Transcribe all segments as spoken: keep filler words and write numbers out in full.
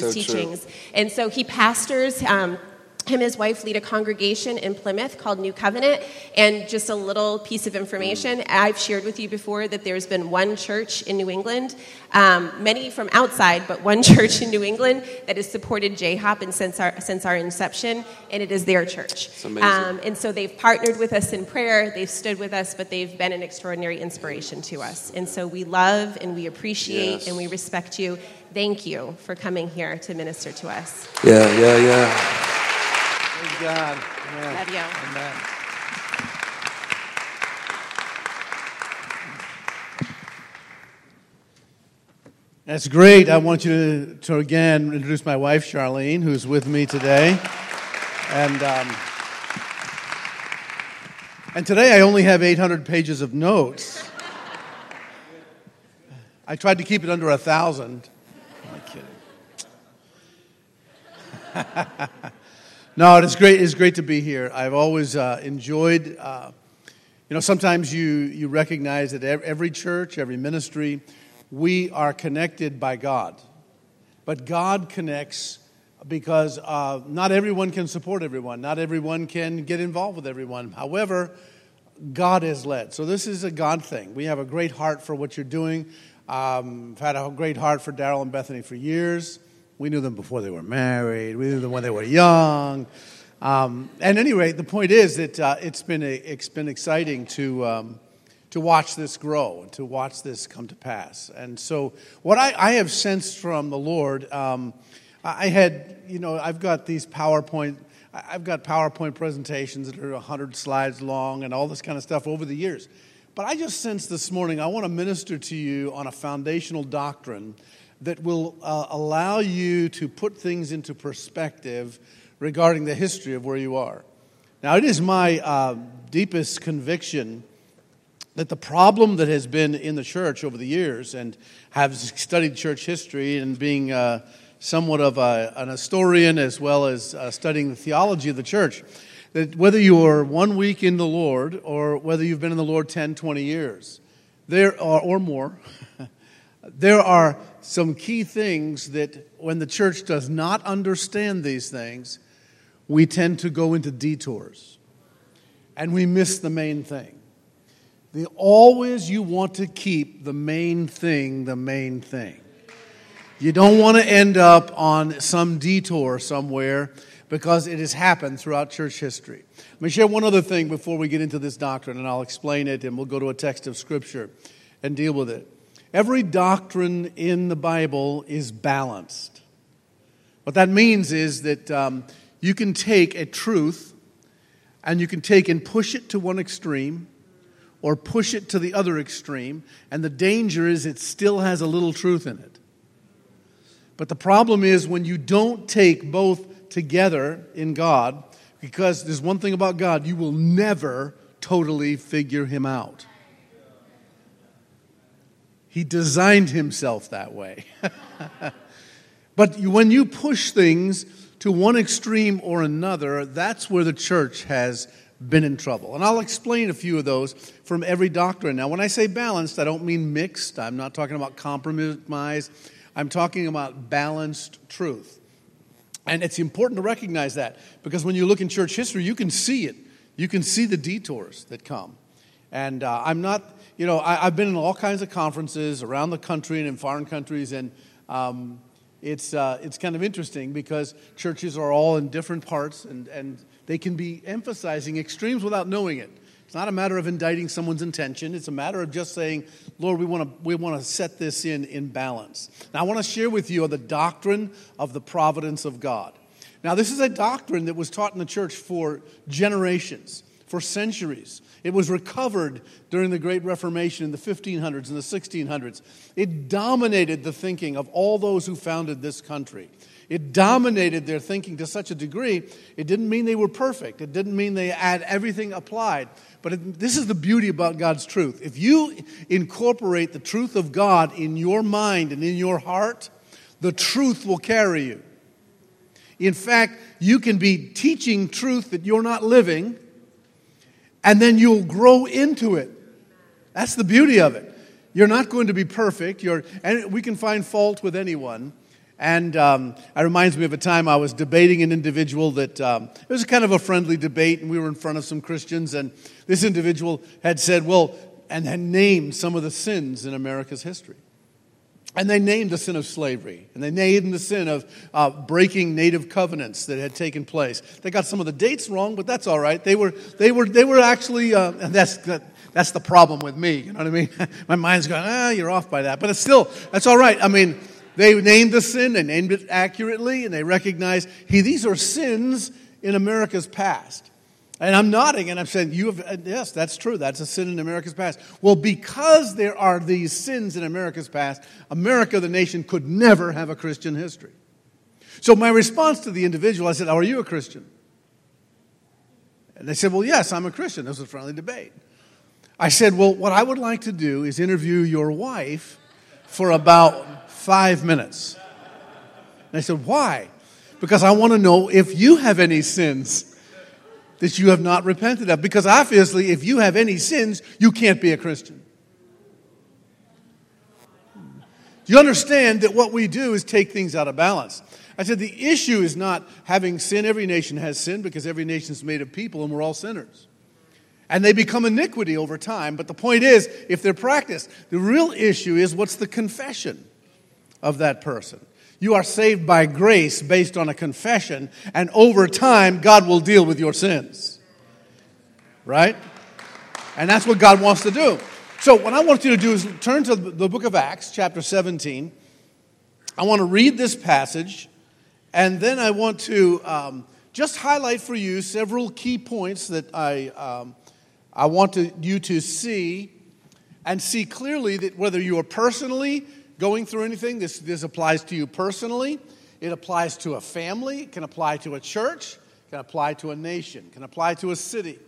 his so teachings. True. And so he pastors, um, him and his wife lead a congregation in Plymouth called New Covenant. And just a little piece of information, I've shared with you before that there's been one church in New England, um, many from outside, but one church in New England that has supported J Hop and since our since our inception, and it is their church. It's amazing. Um, and so they've partnered with us in prayer, they've stood with us, but they've been an extraordinary inspiration to us. And so we love and we appreciate yes. and we respect you. Thank you for coming here to minister to us. Yeah, yeah, yeah. Praise God. Amen. Love you. Amen. That's great. I want you to, to again introduce my wife, Charlene, who's with me today. And um, and today I only have eight hundred pages of notes. I tried to keep it under one thousand. I'm kidding. No, it's great. It's great to be here. I've always uh, enjoyed, uh, you know, sometimes you, you recognize that every church, every ministry, we are connected by God. But God connects because uh, not everyone can support everyone. Not everyone can get involved with everyone. However, God is led. So this is a God thing. We have a great heart for what you're doing. Um, I've had a great heart for Daryl and Bethany for years. We knew them before they were married. We knew them when they were young. Um, and anyway, the point is that uh, it's been a, it's been exciting to um, to watch this grow and to watch this come to pass. And so, what I, I have sensed from the Lord, um, I had you know I've got these PowerPoint I've got PowerPoint presentations that are one hundred slides long and all this kind of stuff over the years. But I just sensed this morning I want to minister to you on a foundational doctrine that will uh, allow you to put things into perspective regarding the history of where you are. Now, it is my uh, deepest conviction that the problem that has been in the church over the years, and have studied church history and being uh, somewhat of a, an historian as well as uh, studying the theology of the church, that whether you are one week in the Lord or whether you've been in the Lord ten, twenty years there are, or more, there are some key things that when the church does not understand these things, we tend to go into detours and we miss the main thing. The always you want to keep the main thing, the main thing. You don't want to end up on some detour somewhere because it has happened throughout church history. Let me share one other thing before we get into this doctrine, and I'll explain it and we'll go to a text of Scripture and deal with it. Every doctrine in the Bible is balanced. What that means is that um, you can take a truth and you can take and push it to one extreme or push it to the other extreme, and the danger is it still has a little truth in it. But the problem is when you don't take both together in God, because there's one thing about God, you will never totally figure him out. He designed himself that way. But when you push things to one extreme or another, that's where the church has been in trouble. And I'll explain a few of those from every doctrine. Now, when I say balanced, I don't mean mixed. I'm not talking about compromise. I'm talking about balanced truth. And it's important to recognize that, because when you look in church history, you can see it. You can see the detours that come. And uh, I'm not, you know, I, I've been in all kinds of conferences around the country and in foreign countries, and um, it's uh, it's kind of interesting because churches are all in different parts, and, and they can be emphasizing extremes without knowing it. It's not a matter of indicting someone's intention. It's a matter of just saying, Lord, we want to we want to set this in in balance. Now, I want to share with you the doctrine of the providence of God. Now, this is a doctrine that was taught in the church for generations, for centuries. It was recovered during the Great Reformation in the fifteen hundreds and the sixteen hundreds. It dominated the thinking of all those who founded this country. It dominated their thinking to such a degree, it didn't mean they were perfect. It didn't mean they had everything applied. But it, this is the beauty about God's truth. If you incorporate the truth of God in your mind and in your heart, the truth will carry you. In fact, you can be teaching truth that you're not living, and then you'll grow into it. That's the beauty of it. You're not going to be perfect. You're, and we can find fault with anyone. And um, it reminds me of a time I was debating an individual that, um, it was kind of a friendly debate, and we were in front of some Christians, and this individual had said, well, and had named some of the sins in America's history. And they named the sin of slavery, and they named the sin of uh, breaking native covenants that had taken place. They got some of the dates wrong, but that's all right. They were, they were, they were actually, uh, and that's that, that's the problem with me. You know what I mean? My mind's going, ah, you're off by that, but it's still, that's all right. I mean, they named the sin, they named it accurately, and they recognized, hey, these are sins in America's past. And I'm nodding, and I'm saying, "You have yes, that's true. That's a sin in America's past." Well, because there are these sins in America's past, America, the nation, could never have a Christian history. So my response to the individual, I said, "Are you a Christian?" And they said, "Well, yes, I'm a Christian." This was a friendly debate. I said, "Well, what I would like to do is interview your wife for about five minutes." And they said, "Why?" Because I want to know if you have any sins that you have not repented of. Because obviously, if you have any sins, you can't be a Christian. Do you understand that what we do is take things out of balance? I said the issue is not having sin. Every nation has sin because every nation is made of people and we're all sinners. And they become iniquity over time. But the point is, if they're practiced, the real issue is what's the confession of that person. You are saved by grace based on a confession, and over time, God will deal with your sins, right? And that's what God wants to do. So what I want you to do is turn to the book of Acts, chapter seventeen. I want to read this passage, and then I want to um, just highlight for you several key points that I um, I want to, you to see, and see clearly that whether you are personally going through anything, this, this applies to you personally. It applies to a family. It can apply to a church. It can apply to a nation. It can apply to a city.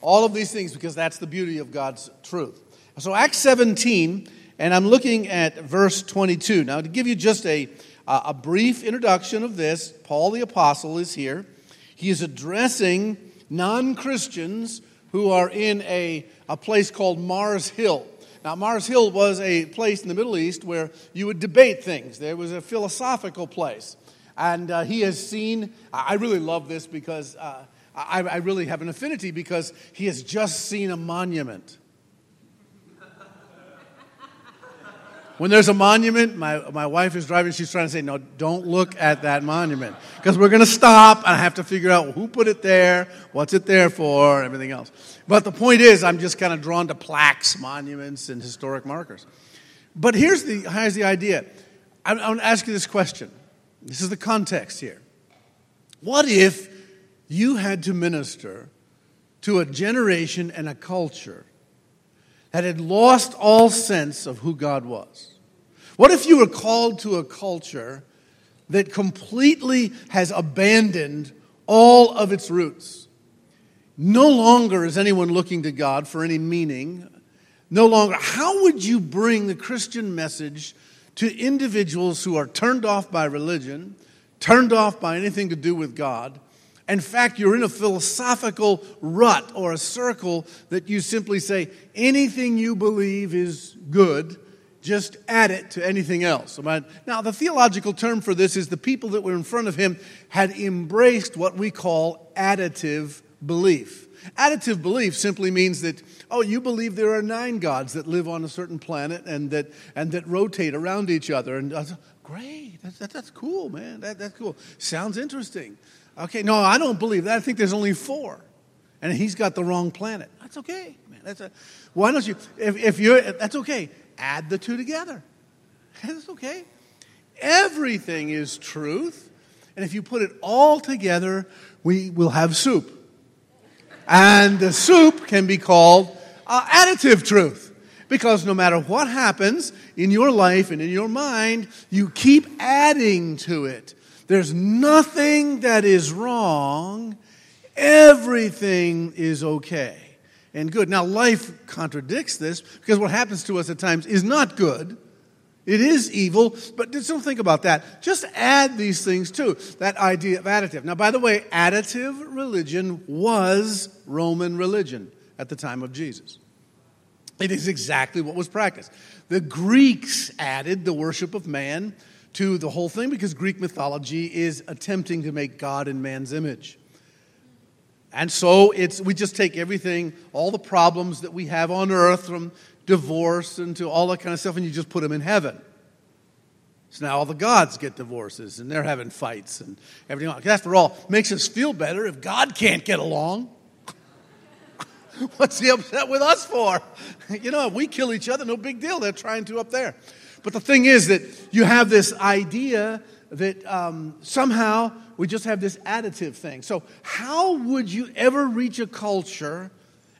All of these things, because that's the beauty of God's truth. So Acts seventeen, and I'm looking at verse twenty-two. Now, to give you just a, a brief introduction of this, Paul the Apostle is here. He is addressing non-Christians who are in a, a place called Mars Hill. Now, Mars Hill was a place in the Middle East where you would debate things. There was a philosophical place. And uh, he has seen, I really love this because uh, I, I really have an affinity, because he has just seen a monument. When there's a monument, my, my wife is driving, she's trying to say, no, don't look at that monument, because we're going to stop and I have to figure out who put it there, what's it there for, and everything else. But the point is, I'm just kind of drawn to plaques, monuments, and historic markers. But here's the, here's the idea. I, I want to ask you this question. This is the context here. What if you had to minister to a generation and a culture that had lost all sense of who God was? What if you were called to a culture that completely has abandoned all of its roots? No longer is anyone looking to God for any meaning. No longer. How would you bring the Christian message to individuals who are turned off by religion, turned off by anything to do with God? In fact, you're in a philosophical rut or a circle that you simply say, anything you believe is good, just add it to anything else. Now, the theological term for this is the people that were in front of him had embraced what we call additive belief. Additive belief simply means that, oh, you believe there are nine gods that live on a certain planet and that and that rotate around each other. And I was, great, that's, that, that's cool, man, that, that's cool. Sounds interesting. Okay, no, I don't believe that. I think there's only four, and he's got the wrong planet. That's okay, man. That's a, why don't you? If, if you're, that's okay. Add the two together. That's okay. Everything is truth, and if you put it all together, we will have soup, and the soup can be called uh, additive truth. Because no matter what happens in your life and in your mind, you keep adding to it. There's nothing that is wrong. Everything is okay and good. Now, life contradicts this, because what happens to us at times is not good. It is evil, but just don't think about that. Just add these things too, that idea of additive. Now, by the way, additive religion was Roman religion at the time of Jesus. It is exactly what was practiced. The Greeks added the worship of man to the whole thing because Greek mythology is attempting to make God in man's image. And so it's we just take everything, all the problems that we have on earth from divorce and to all that kind of stuff, and you just put them in heaven. So now all the gods get divorces, and they're having fights and everything else. After all, makes us feel better if God can't get along. What's he upset with us for? You know, if we kill each other, no big deal. They're trying to up there. But the thing is that you have this idea that um, somehow we just have this additive thing. So how would you ever reach a culture,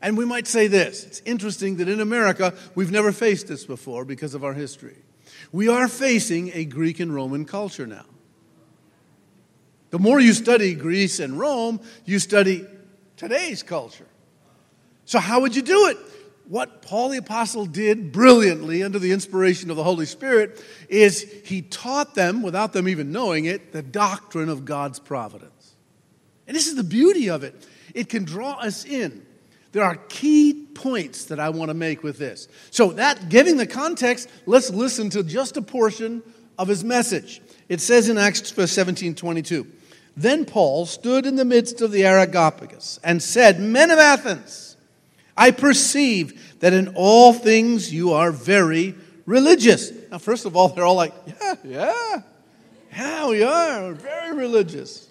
and we might say this, it's interesting that in America, we've never faced this before because of our history. We are facing a Greek and Roman culture now. The more you study Greece and Rome, you study today's culture. So how would you do it? What Paul the Apostle did brilliantly under the inspiration of the Holy Spirit is he taught them, without them even knowing it, the doctrine of God's providence. And this is the beauty of it. It can draw us in. There are key points that I want to make with this. So that, giving the context, let's listen to just a portion of his message. It says in Acts seventeen twenty-two, "Then Paul stood in the midst of the Areopagus and said, 'Men of Athens, I perceive that in all things you are very religious.'" Now, first of all, they're all like, yeah, yeah, yeah, we are. We're very religious.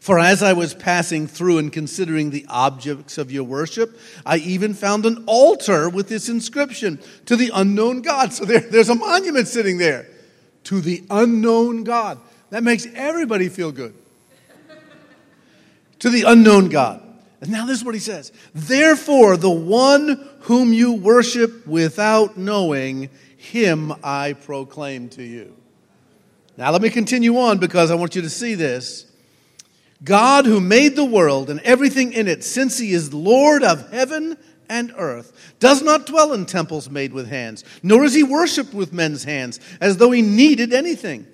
"For as I was passing through and considering the objects of your worship, I even found an altar with this inscription, 'To the unknown God.'" So there, there's a monument sitting there. To the unknown God. That makes everybody feel good. To the unknown God. And now this is what he says. "Therefore, the one whom you worship without knowing, him I proclaim to you." Now let me continue on because I want you to see this. "God who made the world and everything in it, since he is Lord of heaven and earth, does not dwell in temples made with hands, nor is he worshipped with men's hands, as though he needed anything.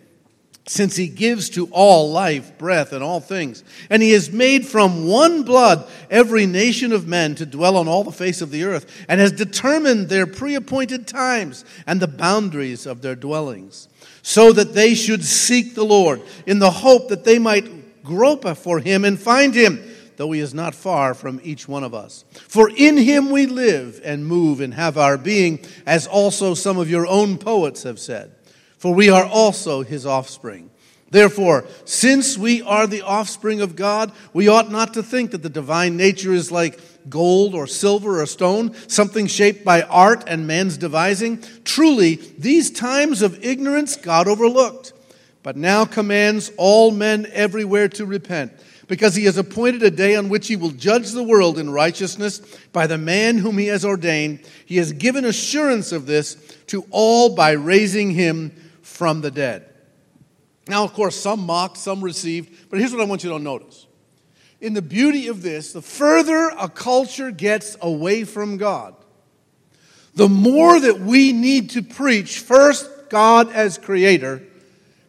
Since he gives to all life, breath, and all things. And he has made from one blood every nation of men to dwell on all the face of the earth, and has determined their pre-appointed times and the boundaries of their dwellings, so that they should seek the Lord in the hope that they might grope for him and find him, though he is not far from each one of us. For in him we live and move and have our being, as also some of your own poets have said. For we are also his offspring. Therefore, since we are the offspring of God, we ought not to think that the divine nature is like gold or silver or stone, something shaped by art and man's devising. Truly, these times of ignorance God overlooked, but now commands all men everywhere to repent, because he has appointed a day on which he will judge the world in righteousness by the man whom he has ordained. He has given assurance of this to all by raising him from the dead." Now, of course, some mocked, some received, but here's what I want you to notice. In the beauty of this, the further a culture gets away from God, the more that we need to preach first God as creator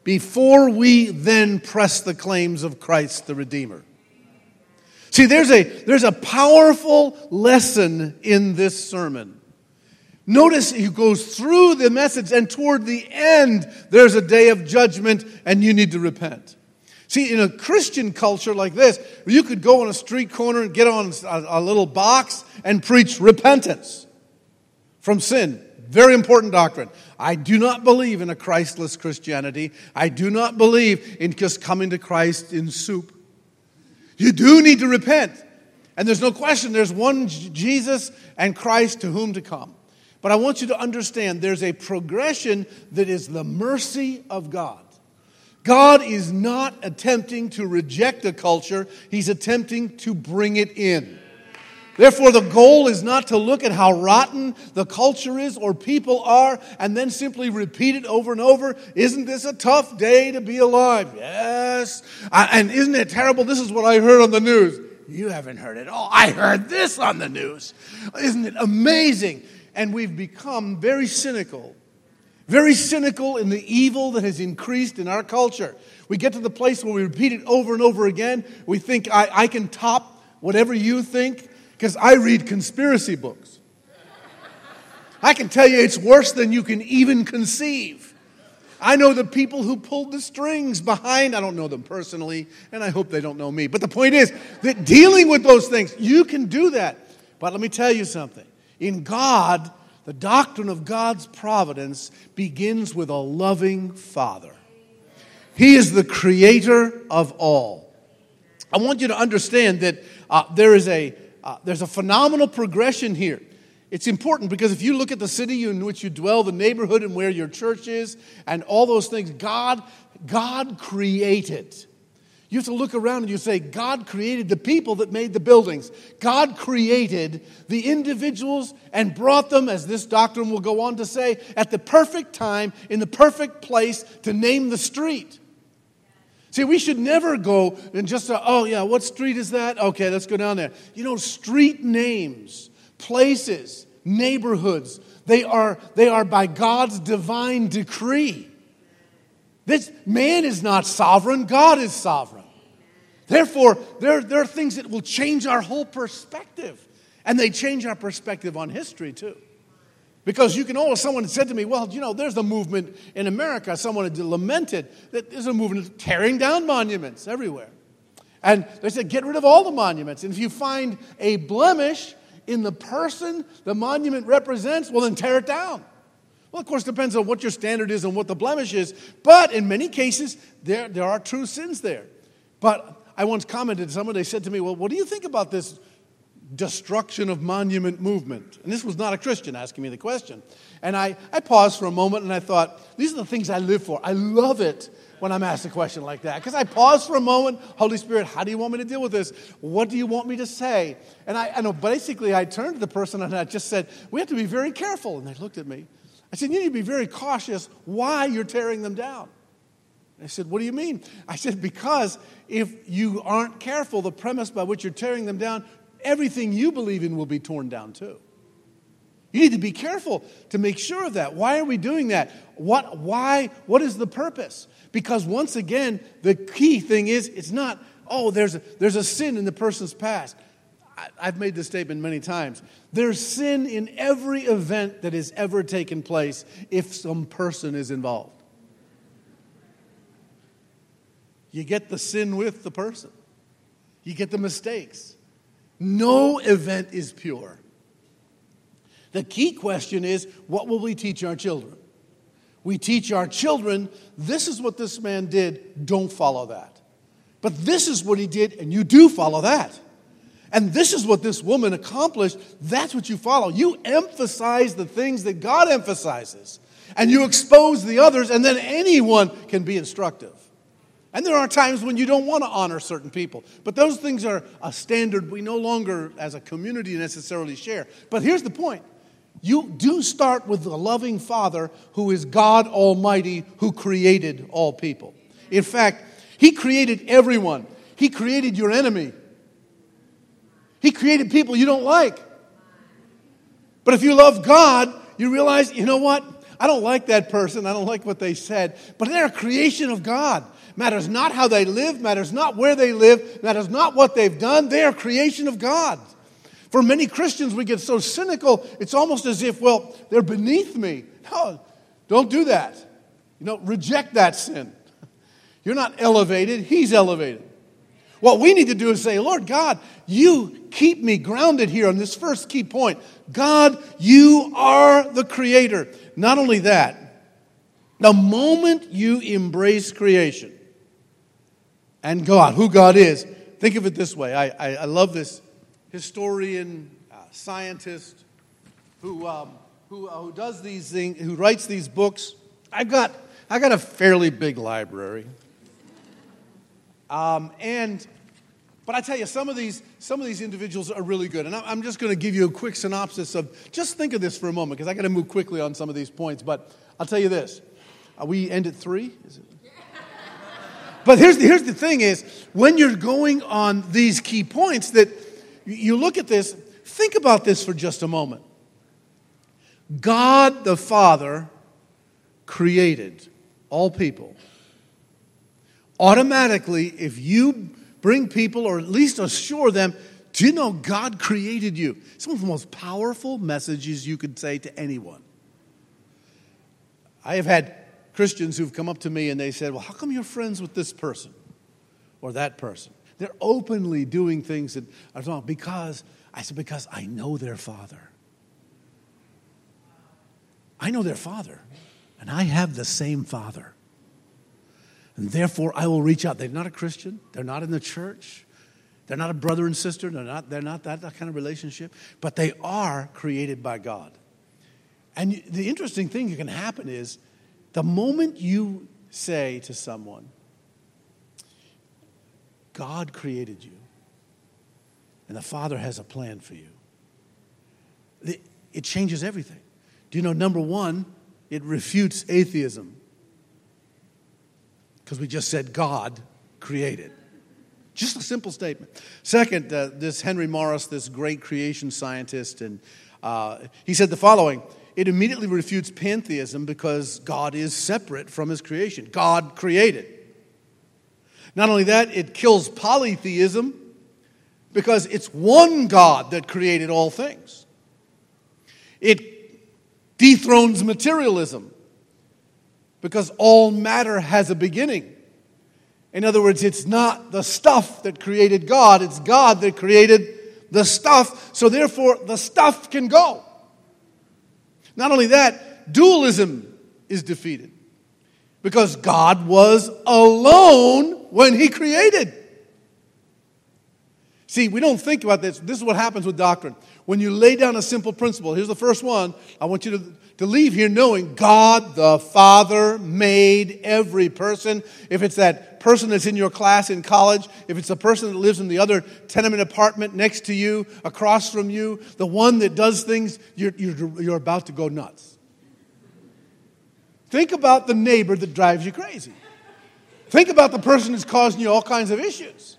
before we then press the claims of Christ the Redeemer. See, there's a, there's a powerful lesson in this sermon. Notice he goes through the message, and toward the end, there's a day of judgment, and you need to repent. See, in a Christian culture like this, you could go on a street corner and get on a, a little box and preach repentance from sin. Very important doctrine. I do not believe in a Christless Christianity. I do not believe in just coming to Christ in soup. You do need to repent. And there's no question, there's one Jesus and Christ to whom to come. But I want you to understand there's a progression that is the mercy of God. God is not attempting to reject a culture. He's attempting to bring it in. Therefore, the goal is not to look at how rotten the culture is or people are and then simply repeat it over and over. "Isn't this a tough day to be alive?" "Yes." I, and "isn't it terrible? This is what I heard on the news." "You haven't heard it all. I heard this on the news. Isn't it amazing?" And we've become very cynical, very cynical in the evil that has increased in our culture. We get to the place where we repeat it over and over again. We think, I, I can top whatever you think, because I read conspiracy books. I can tell you it's worse than you can even conceive. I know the people who pulled the strings behind. I don't know them personally, and I hope they don't know me. But the point is that dealing with those things, you can do that. But let me tell you something. In God, the doctrine of God's providence begins with a loving Father. He is the creator of all. I want you to understand that uh, there is a uh, there's a phenomenal progression here. It's important because if you look at the city in which you dwell, the neighborhood and where your church is, and all those things, God, God created. You have to look around and you say, God created the people that made the buildings. God created the individuals and brought them, as this doctrine will go on to say, at the perfect time, in the perfect place to name the street. See, we should never go and just say, oh yeah, what street is that? Okay, let's go down there. You know, street names, places, neighborhoods, they are, they are by God's divine decree. This man is not sovereign, God is sovereign. Therefore, there, there are things that will change our whole perspective. And they change our perspective on history too. Because you can always, someone said to me, well, you know, there's a movement in America, someone had lamented that there's a movement of tearing down monuments everywhere. And they said, get rid of all the monuments. And if you find a blemish in the person the monument represents, well, then tear it down. Well, of course, it depends on what your standard is and what the blemish is. But in many cases, there, there are true sins there. But I once commented to someone, they said to me, well, what do you think about this destruction of monument movement? And this was not a Christian asking me the question. And I, I paused for a moment and I thought, these are the things I live for. I love it when I'm asked a question like that. Because I pause for a moment, Holy Spirit, how do you want me to deal with this? What do you want me to say? And I, I know basically I turned to the person and I just said, we have to be very careful. And they looked at me. I said, you need to be very cautious why you're tearing them down. They said, what do you mean? I said, because if you aren't careful, the premise by which you're tearing them down, everything you believe in will be torn down too. You need to be careful to make sure of that. Why are we doing that? What, why, what is the purpose? Because once again, the key thing is, it's not, oh, there's a, there's a sin in the person's past. I've made this statement many times. There's sin in every event that has ever taken place if some person is involved. You get the sin with the person. You get the mistakes. No event is pure. The key question is, what will we teach our children? We teach our children, this is what this man did, don't follow that. But this is what he did, and you do follow that. And this is what this woman accomplished. That's what you follow. You emphasize the things that God emphasizes. And you expose the others, and then anyone can be instructive. And there are times when you don't want to honor certain people. But those things are a standard we no longer, as a community, necessarily share. But here's the point. You do start with the loving Father who is God Almighty, who created all people. In fact, He created everyone. He created your enemy. He created people you don't like. But if you love God, you realize, you know what? I don't like that person. I don't like what they said. But they're a creation of God. Matters not how they live. Matters not where they live. Matters not what they've done. They are a creation of God. For many Christians, we get so cynical, it's almost as if, well, they're beneath me. No, don't do that. You know, reject that sin. You're not elevated. He's elevated. What we need to do is say, Lord God, you keep me grounded here on this first key point. God, you are the creator. Not only that, the moment you embrace creation and God, who God is, think of it this way. I, I, I love this historian, uh, scientist who um, who uh, who does these things, who writes these books. I got I got a fairly big library. Um, and, but I tell you, some of these some of these individuals are really good. And I'm just going to give you a quick synopsis of, just think of this for a moment, because I got to move quickly on some of these points. But I'll tell you this. Are we end at three? Is it? But here's the, here's the thing is, when you're going on these key points, that you look at this, think about this for just a moment. God the Father created all people. Automatically, if you bring people or at least assure them, do you know God created you? It's one of the most powerful messages you could say to anyone. I have had Christians who've come up to me and they said, well, how come you're friends with this person or that person? They're openly doing things that are wrong. Because, I said, because I know their father. I know their father, and I have the same father. And therefore, I will reach out. They're not a Christian. They're not in the church. They're not a brother and sister. They're not, they're not that, that kind of relationship. But they are created by God. And the interesting thing that can happen is the moment you say to someone, God created you, and the Father has a plan for you, it, it changes everything. Do you know, number one, it refutes atheism. Because we just said God created. Just a simple statement. Second, uh, this Henry Morris, this great creation scientist, and uh, he said the following: it immediately refutes pantheism because God is separate from his creation. God created. Not only that, it kills polytheism because it's one God that created all things. It dethrones materialism because all matter has a beginning. In other words, it's not the stuff that created God, it's God that created the stuff, so therefore the stuff can go. Not only that, dualism is defeated because God was alone when he created. See, we don't think about this. This is what happens with doctrine. When you lay down a simple principle, here's the first one. I want you to, to leave here knowing God the Father made every person. If it's that person that's in your class in college, if it's the person that lives in the other tenement apartment next to you, across from you, the one that does things, you're, you're, you're about to go nuts. Think about the neighbor that drives you crazy. Think about the person that's causing you all kinds of issues.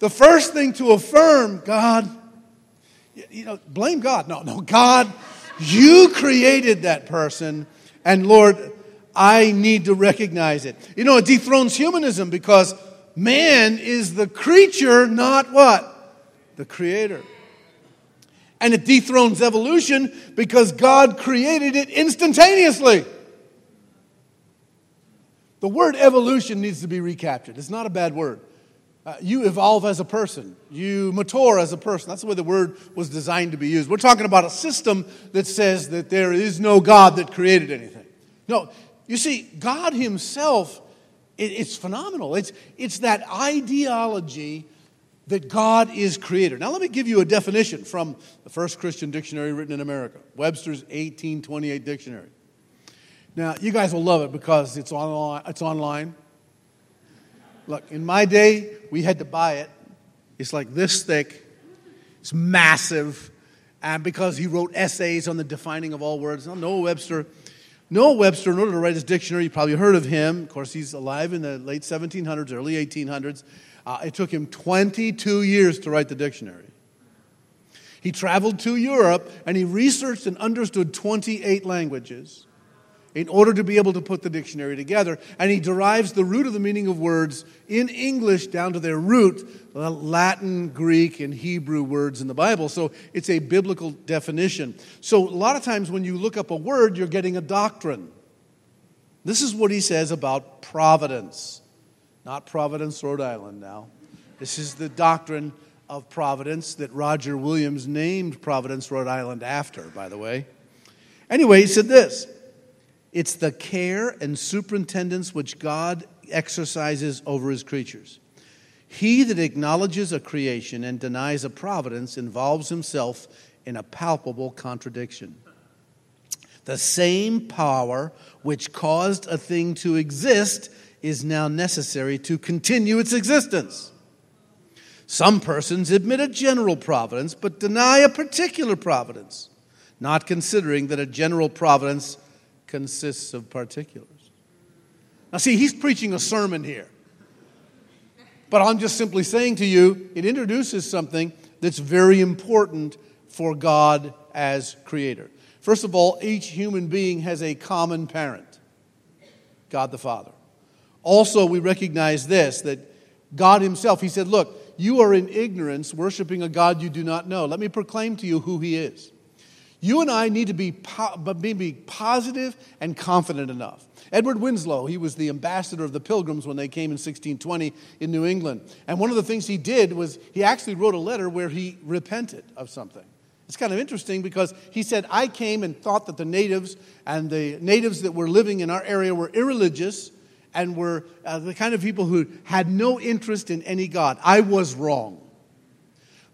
The first thing to affirm, God, you know, blame God. No, no, God, you created that person, and Lord, I need to recognize it. You know, it dethrones humanism because man is the creature, not what? The creator. And it dethrones evolution because God created it instantaneously. The word evolution needs to be recaptured. It's not a bad word. Uh, you evolve as a person. You mature as a person. That's the way the word was designed to be used. We're talking about a system that says that there is no God that created anything. No, you see, God himself, it, it's phenomenal. It's, it's that ideology that God is creator. Now let me give you a definition from the first Christian dictionary written in America, Webster's eighteen twenty-eight dictionary. Now, you guys will love it because it's online. It's online. Look, in my day, we had to buy it. It's like this thick. It's massive. And because he wrote essays on the defining of all words. Now, Noah Webster, Noah Webster, in order to write his dictionary, you probably heard of him. Of course, he's alive in the late seventeen hundreds, early eighteen hundreds. Uh, it took him twenty-two years to write the dictionary. He traveled to Europe, and he researched and understood twenty-eight languages. In order to be able to put the dictionary together. And he derives the root of the meaning of words in English down to their root, the Latin, Greek, and Hebrew words in the Bible. So it's a biblical definition. So a lot of times when you look up a word, you're getting a doctrine. This is what he says about providence. Not Providence, Rhode Island now. This is the doctrine of providence that Roger Williams named Providence, Rhode Island after, by the way. Anyway, he said this: it's the care and superintendence which God exercises over his creatures. He that acknowledges a creation and denies a providence involves himself in a palpable contradiction. The same power which caused a thing to exist is now necessary to continue its existence. Some persons admit a general providence but deny a particular providence, not considering that a general providence consists of particulars. Now see, he's preaching a sermon here. But I'm just simply saying to you, it introduces something that's very important for God as creator. First of all, each human being has a common parent, God the Father. Also, we recognize this, that God himself, he said, look, you are in ignorance, worshiping a God you do not know. Let me proclaim to you who he is. You and I need to be, po- be positive and confident enough. Edward Winslow, he was the ambassador of the Pilgrims when they came in sixteen twenty in New England. And one of the things he did was he actually wrote a letter where he repented of something. It's kind of interesting because he said, I came and thought that the natives and the natives that were living in our area were irreligious and were uh, the kind of people who had no interest in any God. I was wrong.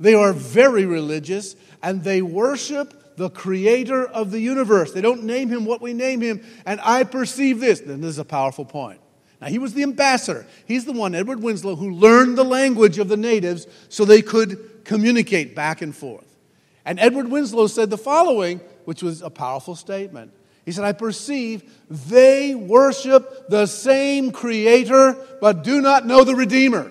They are very religious and they worship the creator of the universe. They don't name him what we name him. And I perceive this. Then this is a powerful point. Now, he was the ambassador. He's the one, Edward Winslow, who learned the language of the natives so they could communicate back and forth. And Edward Winslow said the following, which was a powerful statement. He said, I perceive they worship the same creator, but do not know the Redeemer.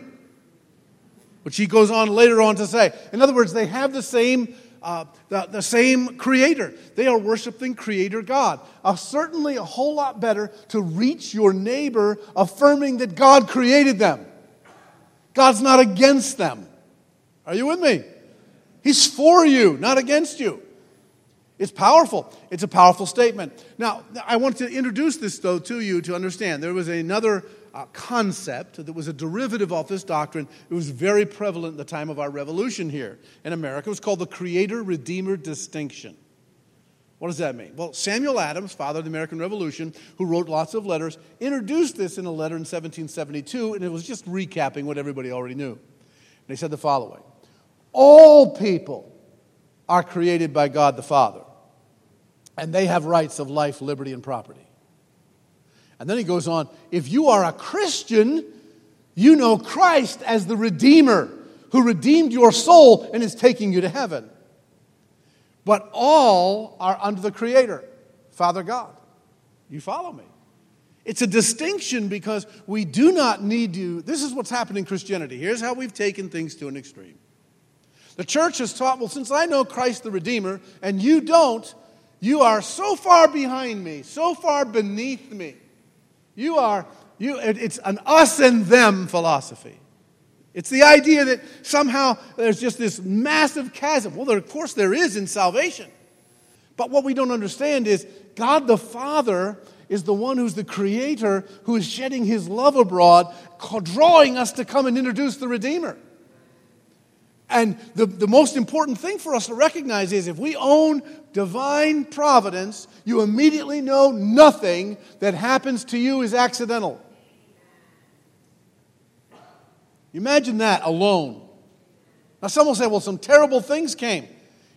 Which he goes on later on to say. In other words, they have the same Uh, the, the same creator. They are worshiping creator God. Uh, certainly a whole lot better to reach your neighbor affirming that God created them. God's not against them. Are you with me? He's for you, not against you. It's powerful. It's a powerful statement. Now, I want to introduce this, though, to you to understand. There was another uh, concept that was a derivative of this doctrine. It was very prevalent at the time of our revolution here in America. It was called the Creator-Redeemer distinction. What does that mean? Well, Samuel Adams, father of the American Revolution, who wrote lots of letters, introduced this in a letter in seventeen seventy-two, and it was just recapping what everybody already knew. And he said the following, all people are created by God the Father, and they have rights of life, liberty, and property. And then he goes on, if you are a Christian, you know Christ as the Redeemer who redeemed your soul and is taking you to heaven. But all are under the Creator, Father God. You follow me? It's a distinction because we do not need to. This is what's happened in Christianity. Here's how we've taken things to an extreme. The church has taught, well, since I know Christ the Redeemer and you don't, you are so far behind me, so far beneath me. You are, you. It's an us and them philosophy. It's the idea that somehow there's just this massive chasm. Well, there, of course there is in salvation. But what we don't understand is God the Father is the one who's the creator, who is shedding his love abroad, drawing us to come and introduce the Redeemer. And the, the most important thing for us to recognize is if we own divine providence, you immediately know nothing that happens to you is accidental. You imagine that alone. Now some will say, well, some terrible things came.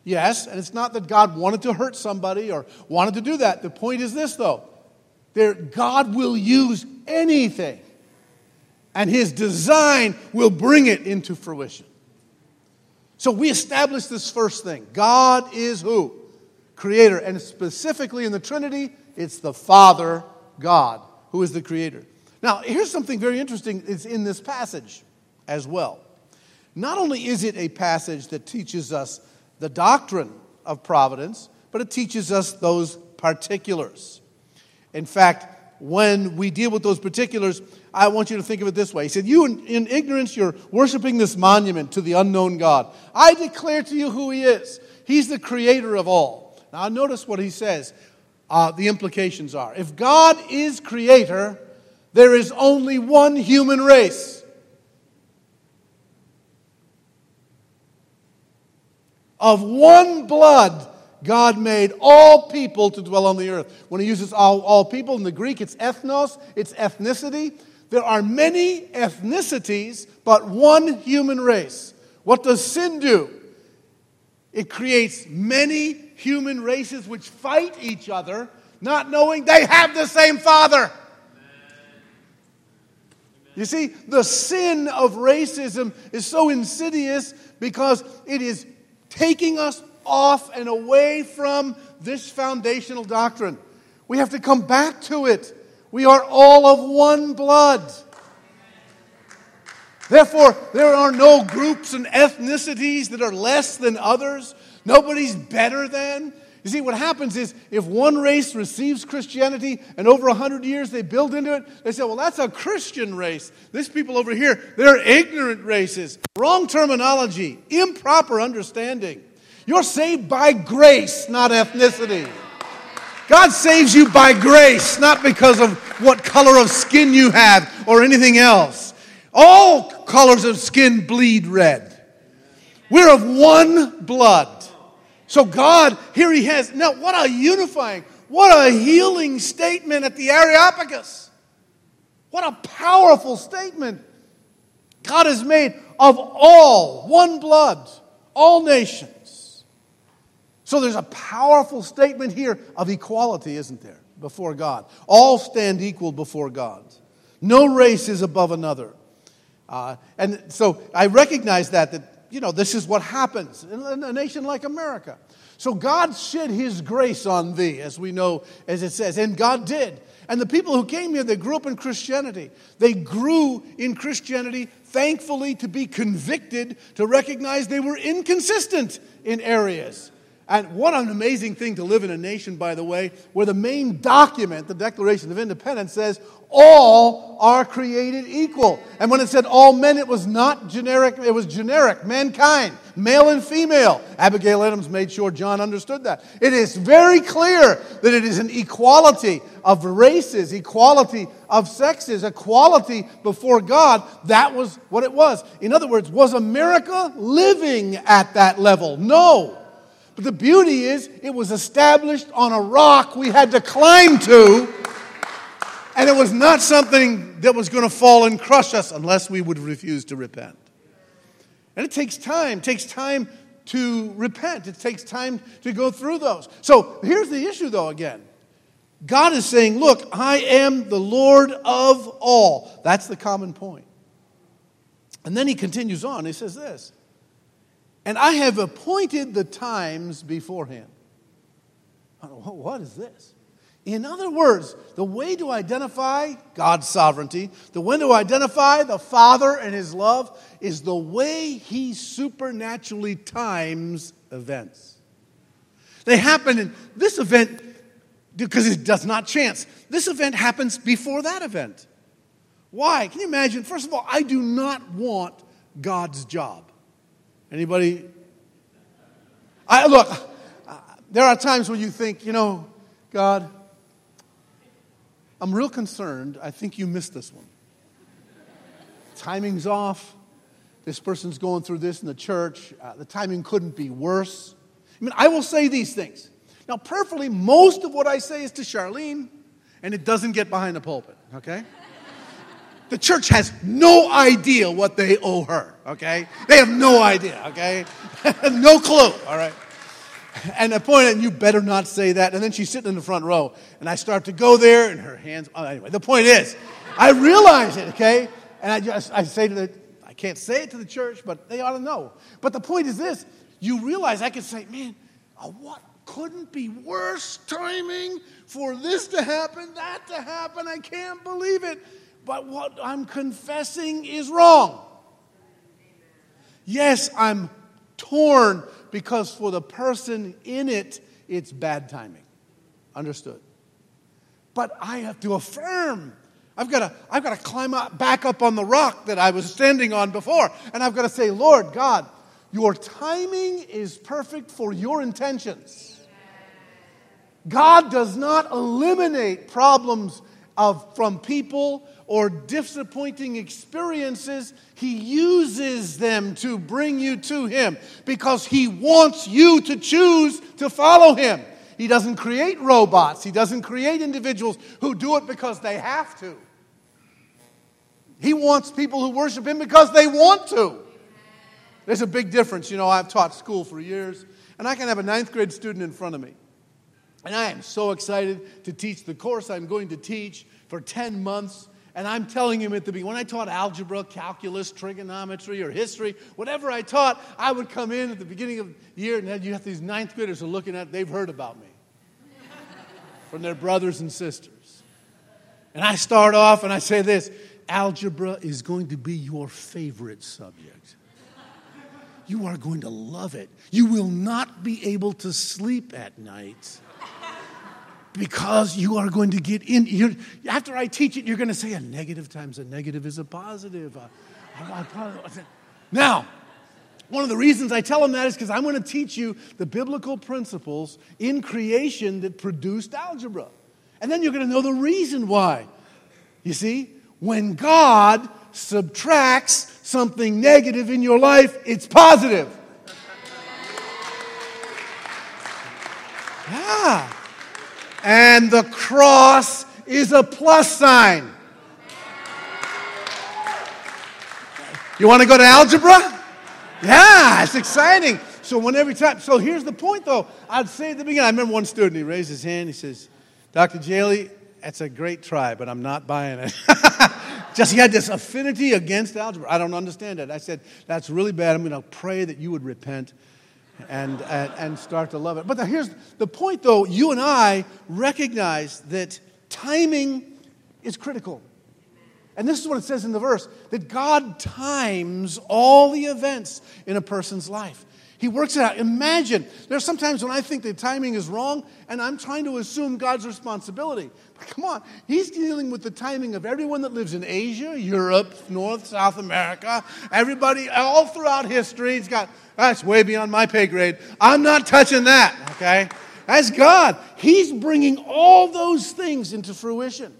Yes, and it's not that God wanted to hurt somebody or wanted to do that. The point is this, though. There, God will use anything, and his design will bring it into fruition. So we establish this first thing. God is who? Creator. And specifically in the Trinity, it's the Father God who is the Creator. Now, here's something very interesting. It's in this passage as well. Not only is it a passage that teaches us the doctrine of providence, but it teaches us those particulars. In fact, when we deal with those particulars, I want you to think of it this way. He said, you in, in ignorance, you're worshiping this monument to the unknown God. I declare to you who he is. He's the creator of all. Now notice what he says, uh, the implications are. If God is creator, there is only one human race. Of one blood, God made all people to dwell on the earth. When he uses all, all people, in the Greek it's ethnos, it's ethnicity. There are many ethnicities, but one human race. What does sin do? It creates many human races which fight each other, not knowing they have the same Father. Amen. You see, the sin of racism is so insidious because it is taking us off and away from this foundational doctrine. We have to come back to it. We are all of one blood. Therefore, there are no groups and ethnicities that are less than others. Nobody's better than. You see, what happens is if one race receives Christianity and over one hundred years they build into it, they say, well, that's a Christian race. These people over here, they're ignorant races. Wrong terminology, improper understanding. You're saved by grace, not ethnicity. God saves you by grace, not because of what color of skin you have or anything else. All colors of skin bleed red. We're of one blood. So God, here he has. Now, what a unifying, what a healing statement at the Areopagus. What a powerful statement. God has made of all, one blood, all nations. So there's a powerful statement here of equality, isn't there, before God. All stand equal before God. No race is above another. Uh, and so I recognize that, that you know, this is what happens in a nation like America. So God shed his grace on thee, as we know, as it says. And God did. And the people who came here, they grew up in Christianity. They grew in Christianity, thankfully, to be convicted, to recognize they were inconsistent in areas. And what an amazing thing to live in a nation, by the way, where the main document, the Declaration of Independence, says all are created equal. And when it said all men, it was not generic, it was generic, mankind, male and female. Abigail Adams made sure John understood that. It is very clear that it is an equality of races, equality of sexes, equality before God. That was what it was. In other words, was America living at that level? No. But the beauty is it was established on a rock we had to climb to. And it was not something that was going to fall and crush us unless we would refuse to repent. And it takes time. It takes time to repent. It takes time to go through those. So here's the issue, though, again. God is saying, look, I am the Lord of all. That's the common point. And then he continues on. He says this. And I have appointed the times beforehand. What is this? In other words, the way to identify God's sovereignty, the way to identify the Father and His love, is the way He supernaturally times events. They happen in this event, because it does not chance. This event happens before that event. Why? Can you imagine? First of all, I do not want God's job. Anybody? I, look, there are times when you think, you know, God, I'm real concerned. I think you missed this one. Timing's off. This person's going through this in the church. Uh, the timing couldn't be worse. I mean, I will say these things. Now, prayerfully, most of what I say is to Charlene, and it doesn't get behind the pulpit, okay? The church has no idea what they owe her, okay? They have no idea, okay? No clue, all right? And I point at, you better not say that. And then she's sitting in the front row. And I start to go there, and her hands, oh, anyway, the point is, I realize it, okay? And I just, I say to the, I can't say it to the church, but they ought to know. But the point is this, you realize, I could say, man, what couldn't be worse timing for this to happen, that to happen, I can't believe it. But what I'm confessing is wrong. Yes, I'm torn because for the person in it, it's bad timing. Understood. But I have to affirm. I've got to, I've got to climb up, back up on the rock that I was standing on before. And I've got to say, Lord God, your timing is perfect for your intentions. God does not eliminate problems of from people or disappointing experiences. He uses them to bring you to Him because He wants you to choose to follow Him. He doesn't create robots. He doesn't create individuals who do it because they have to. He wants people who worship Him because they want to. There's a big difference. You know, I've taught school for years, and I can have a ninth grade student in front of me. And I am so excited to teach the course I'm going to teach for ten months. And I'm telling him at the beginning, when I taught algebra, calculus, trigonometry, or history, whatever I taught, I would come in at the beginning of the year, and then you have these ninth graders who are looking at, they've heard about me from their brothers and sisters. And I start off and I say this, algebra is going to be your favorite subject. You are going to love it. You will not be able to sleep at night. Because you are going to get in. You're, after I teach it, you're going to say a negative times a negative is a positive. A, a, a, a, now, One of the reasons I tell them that is because I'm going to teach you the biblical principles in creation that produced algebra. And then you're going to know the reason why. You see, when God subtracts something negative in your life, it's positive. Yeah. And the cross is a plus sign. You want to go to algebra? Yeah, it's exciting. So when every time, so here's the point though. I'd say at the beginning, I remember one student, he raised his hand, he says, Doctor Jaley, that's a great try, but I'm not buying it. Just he had this affinity against algebra. I don't understand it. I said, that's really bad. I'm going to pray that you would repent and, and, and start to love it. But the, here's the point though. You and I recognize that timing is critical. And this is what it says in the verse, that God times all the events in a person's life. He works it out. Imagine, there's sometimes when I think the timing is wrong, and I'm trying to assume God's responsibility. But come on, he's dealing with the timing of everyone that lives in Asia, Europe, North, South America, everybody all throughout history. He's got, that's way beyond my pay grade. I'm not touching that, okay? That's God. He's bringing all those things into fruition.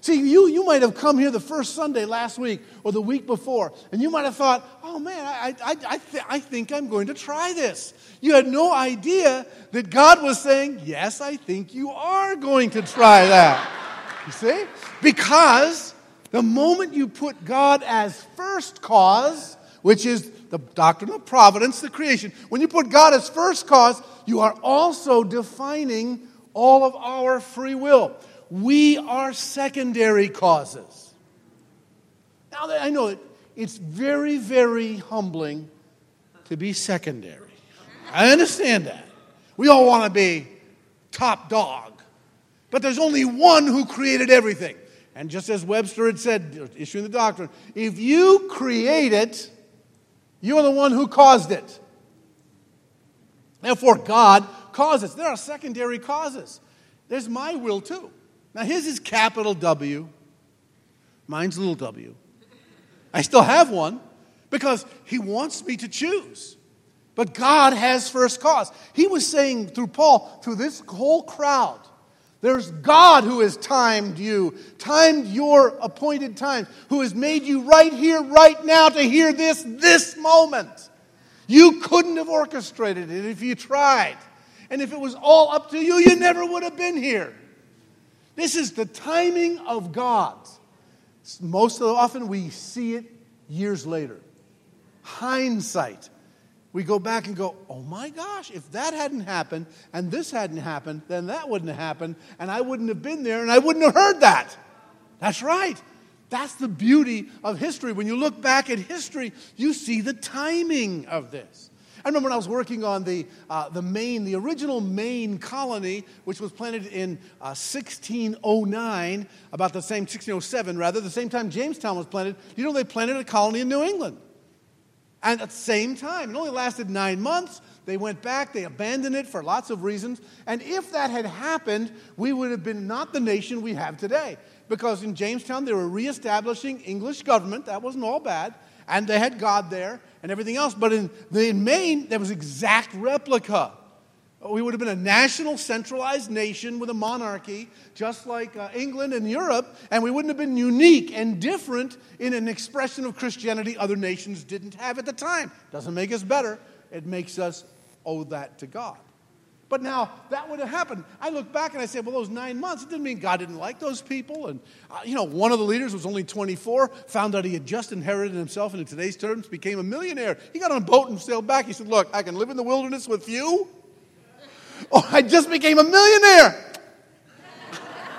See, you, you might have come here the first Sunday last week or the week before, and you might have thought, oh, man, I, I, I, th- I think I'm going to try this. You had no idea that God was saying, yes, I think you are going to try that. You see? Because the moment you put God as first cause, which is the doctrine of providence, the creation, when you put God as first cause, you are also defining all of our free will. We are secondary causes. Now, I know it, it's very, very humbling to be secondary. I understand that. We all want to be top dog. But there's only one who created everything. And just as Webster had said, issuing the doctrine, if you create it, you're the one who caused it. Therefore, God causes. There are secondary causes. There's my will, too. Now, his is capital W. Mine's little w. I still have one because he wants me to choose. But God has first cause. He was saying through Paul, through this whole crowd, there's God who has timed you, timed your appointed time, who has made you right here, right now to hear this, this moment. You couldn't have orchestrated it if you tried. And if it was all up to you, you never would have been here. This is the timing of God. Most often we see it years later. Hindsight. We go back and go, oh my gosh, if that hadn't happened and this hadn't happened, then that wouldn't have happened and I wouldn't have been there and I wouldn't have heard that. That's right. That's the beauty of history. When you look back at history, you see the timing of this. I remember when I was working on the uh, the Maine, the original Maine colony, which was planted in uh, sixteen oh nine, about the same, sixteen oh seven rather, the same time Jamestown was planted. You know, they planted a colony in New England. And at the same time, it only lasted nine months. They went back, they abandoned it for lots of reasons. And if that had happened, we would have been not the nation we have today. Because in Jamestown, they were reestablishing English government. That wasn't all bad. And they had God there and everything else. But in, the, in Maine, there was exact replica. We would have been a national, centralized nation with a monarchy, just like uh, England and Europe, and we wouldn't have been unique and different in an expression of Christianity other nations didn't have at the time. Doesn't make us better. It makes us owe that to God. But now, that would have happened. I look back and I say, well, those nine months, it didn't mean God didn't like those people. And, uh, you know, one of the leaders was only twenty-four, found out he had just inherited himself and in today's terms became a millionaire. He got on a boat and sailed back. He said, look, I can live in the wilderness with you. Oh, I just became a millionaire.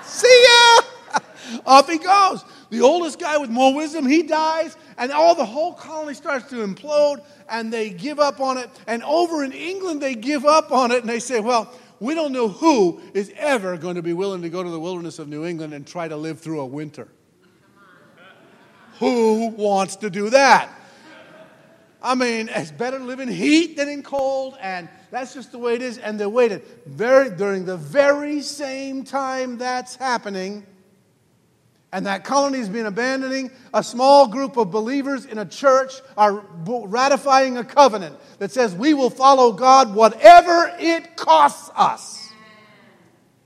See ya! Off he goes. The oldest guy with more wisdom, he dies, and all the whole colony starts to implode, and they give up on it. And over in England, they give up on it, and they say, well, we don't know who is ever going to be willing to go to the wilderness of New England and try to live through a winter. Who wants to do that? I mean, it's better to live in heat than in cold, and that's just the way it is. And they waited. Very, during the very same time that's happening And that colony's been abandoning. A small group of believers in a church are ratifying a covenant that says we will follow God whatever it costs us.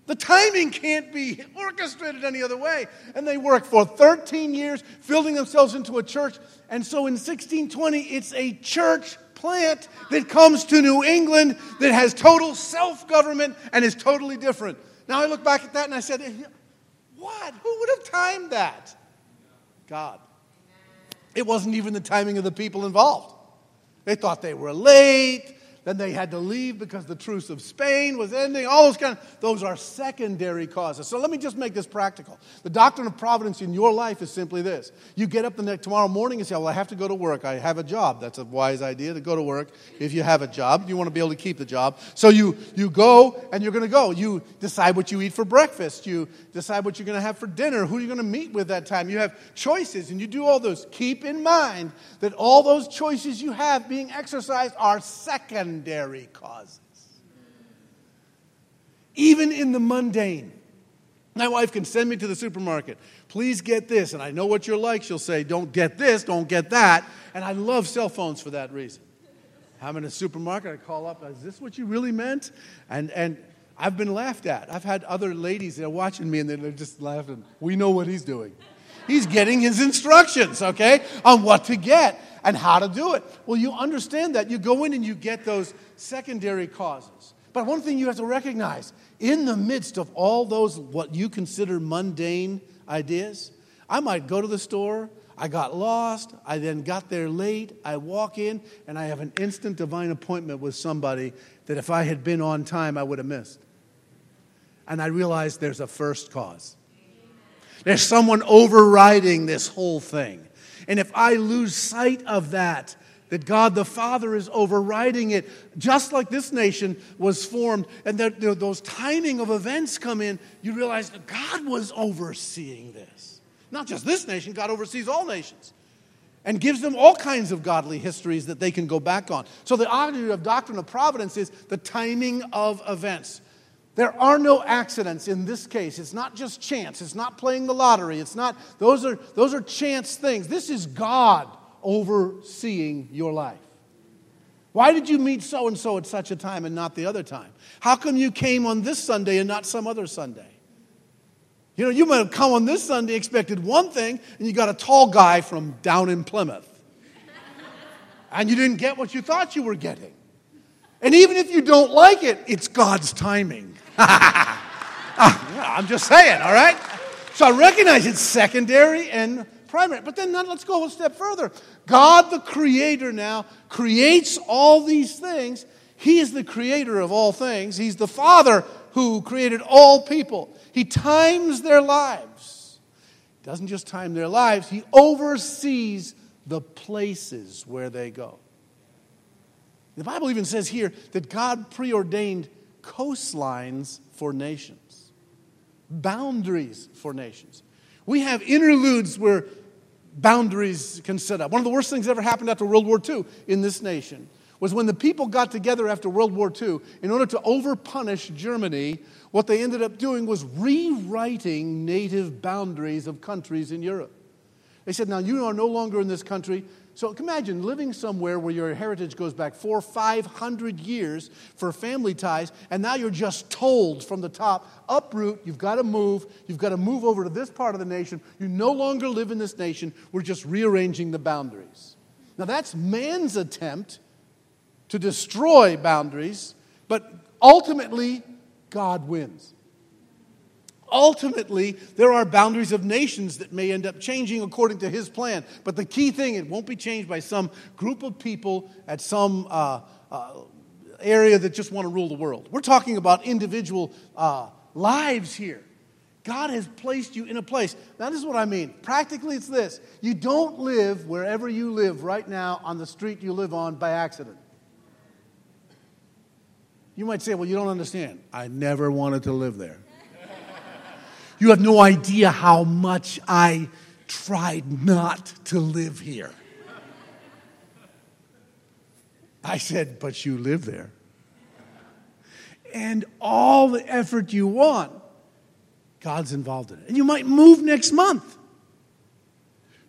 The timing can't be orchestrated any other way. And they work for thirteen years, building themselves into a church. And so in sixteen twenty, it's a church plant that comes to New England that has total self-government and is totally different. Now I look back at that and I said, what? Who would have timed that? God. It wasn't even the timing of the people involved. They thought they were late. Then they had to leave because the truce of Spain was ending. All those kind of, those are secondary causes. So let me just make this practical. The doctrine of providence in your life is simply this. You get up the next tomorrow morning and say, well, I have to go to work. I have a job. That's a wise idea, to go to work if you have a job. You want to be able to keep the job. So you, you go and you're going to go. You decide what you eat for breakfast. You decide what you're going to have for dinner, who you're going to meet with that time. You have choices and you do all those. Keep in mind that all those choices you have being exercised are secondary causes. Even in the mundane. My wife can send me to the supermarket. Please get this. And I know what you're like. She'll say, don't get this, don't get that. And I love cell phones for that reason. I'm in a supermarket. I call up, is this what you really meant? And and I've been laughed at. I've had other ladies that are watching me and they're just laughing. We know what he's doing. He's getting his instructions, okay, on what to get and how to do it. Well, you understand that. You go in and you get those secondary causes. But one thing you have to recognize, in the midst of all those what you consider mundane ideas, I might go to the store, I got lost, I then got there late, I walk in, and I have an instant divine appointment with somebody that if I had been on time, I would have missed. And I realized there's a first cause. There's someone overriding this whole thing. And if I lose sight of that, that God the Father is overriding it, just like this nation was formed, and that those timing of events come in, you realize that God was overseeing this. Not just this nation, God oversees all nations and gives them all kinds of godly histories that they can go back on. So the object of doctrine of providence is the timing of events. There are no accidents in this case. It's not just chance. It's not playing the lottery. It's not, those are, those are chance things. This is God overseeing your life. Why did you meet so-and-so at such a time and not the other time? How come you came on this Sunday and not some other Sunday? You know, you might have come on this Sunday, expected one thing, and you got a tall guy from down in Plymouth. And you didn't get what you thought you were getting. And even if you don't like it, it's God's timing. I'm just saying, all right? So I recognize it's secondary and primary. But then let's go a step further. God, the creator now, creates all these things. He is the creator of all things. He's the Father who created all people. He times their lives. He doesn't just time their lives. He oversees the places where they go. The Bible even says here that God preordained coastlines for nations, boundaries for nations. We have interludes where boundaries can set up. One of the worst things that ever happened after World War Two in this nation was when the people got together after World War Two, in order to overpunish Germany, what they ended up doing was rewriting native boundaries of countries in Europe. They said, now you are no longer in this country. So imagine living somewhere where your heritage goes back four, five hundred years for family ties, and now you're just told from the top, uproot, you've got to move, you've got to move over to this part of the nation, you no longer live in this nation, we're just rearranging the boundaries. Now that's man's attempt to destroy boundaries, but ultimately, God wins. Ultimately, there are boundaries of nations that may end up changing according to his plan. But the key thing, it won't be changed by some group of people at some uh, uh, area that just want to rule the world. We're talking about individual uh, lives here. God has placed you in a place. Now, this is what I mean. Practically, it's this. You don't live wherever you live right now on the street you live on by accident. You might say, well, you don't understand. I never wanted to live there. You have no idea how much I tried not to live here. I said, but you live there. And all the effort you want God's involved in it. And you might move next month.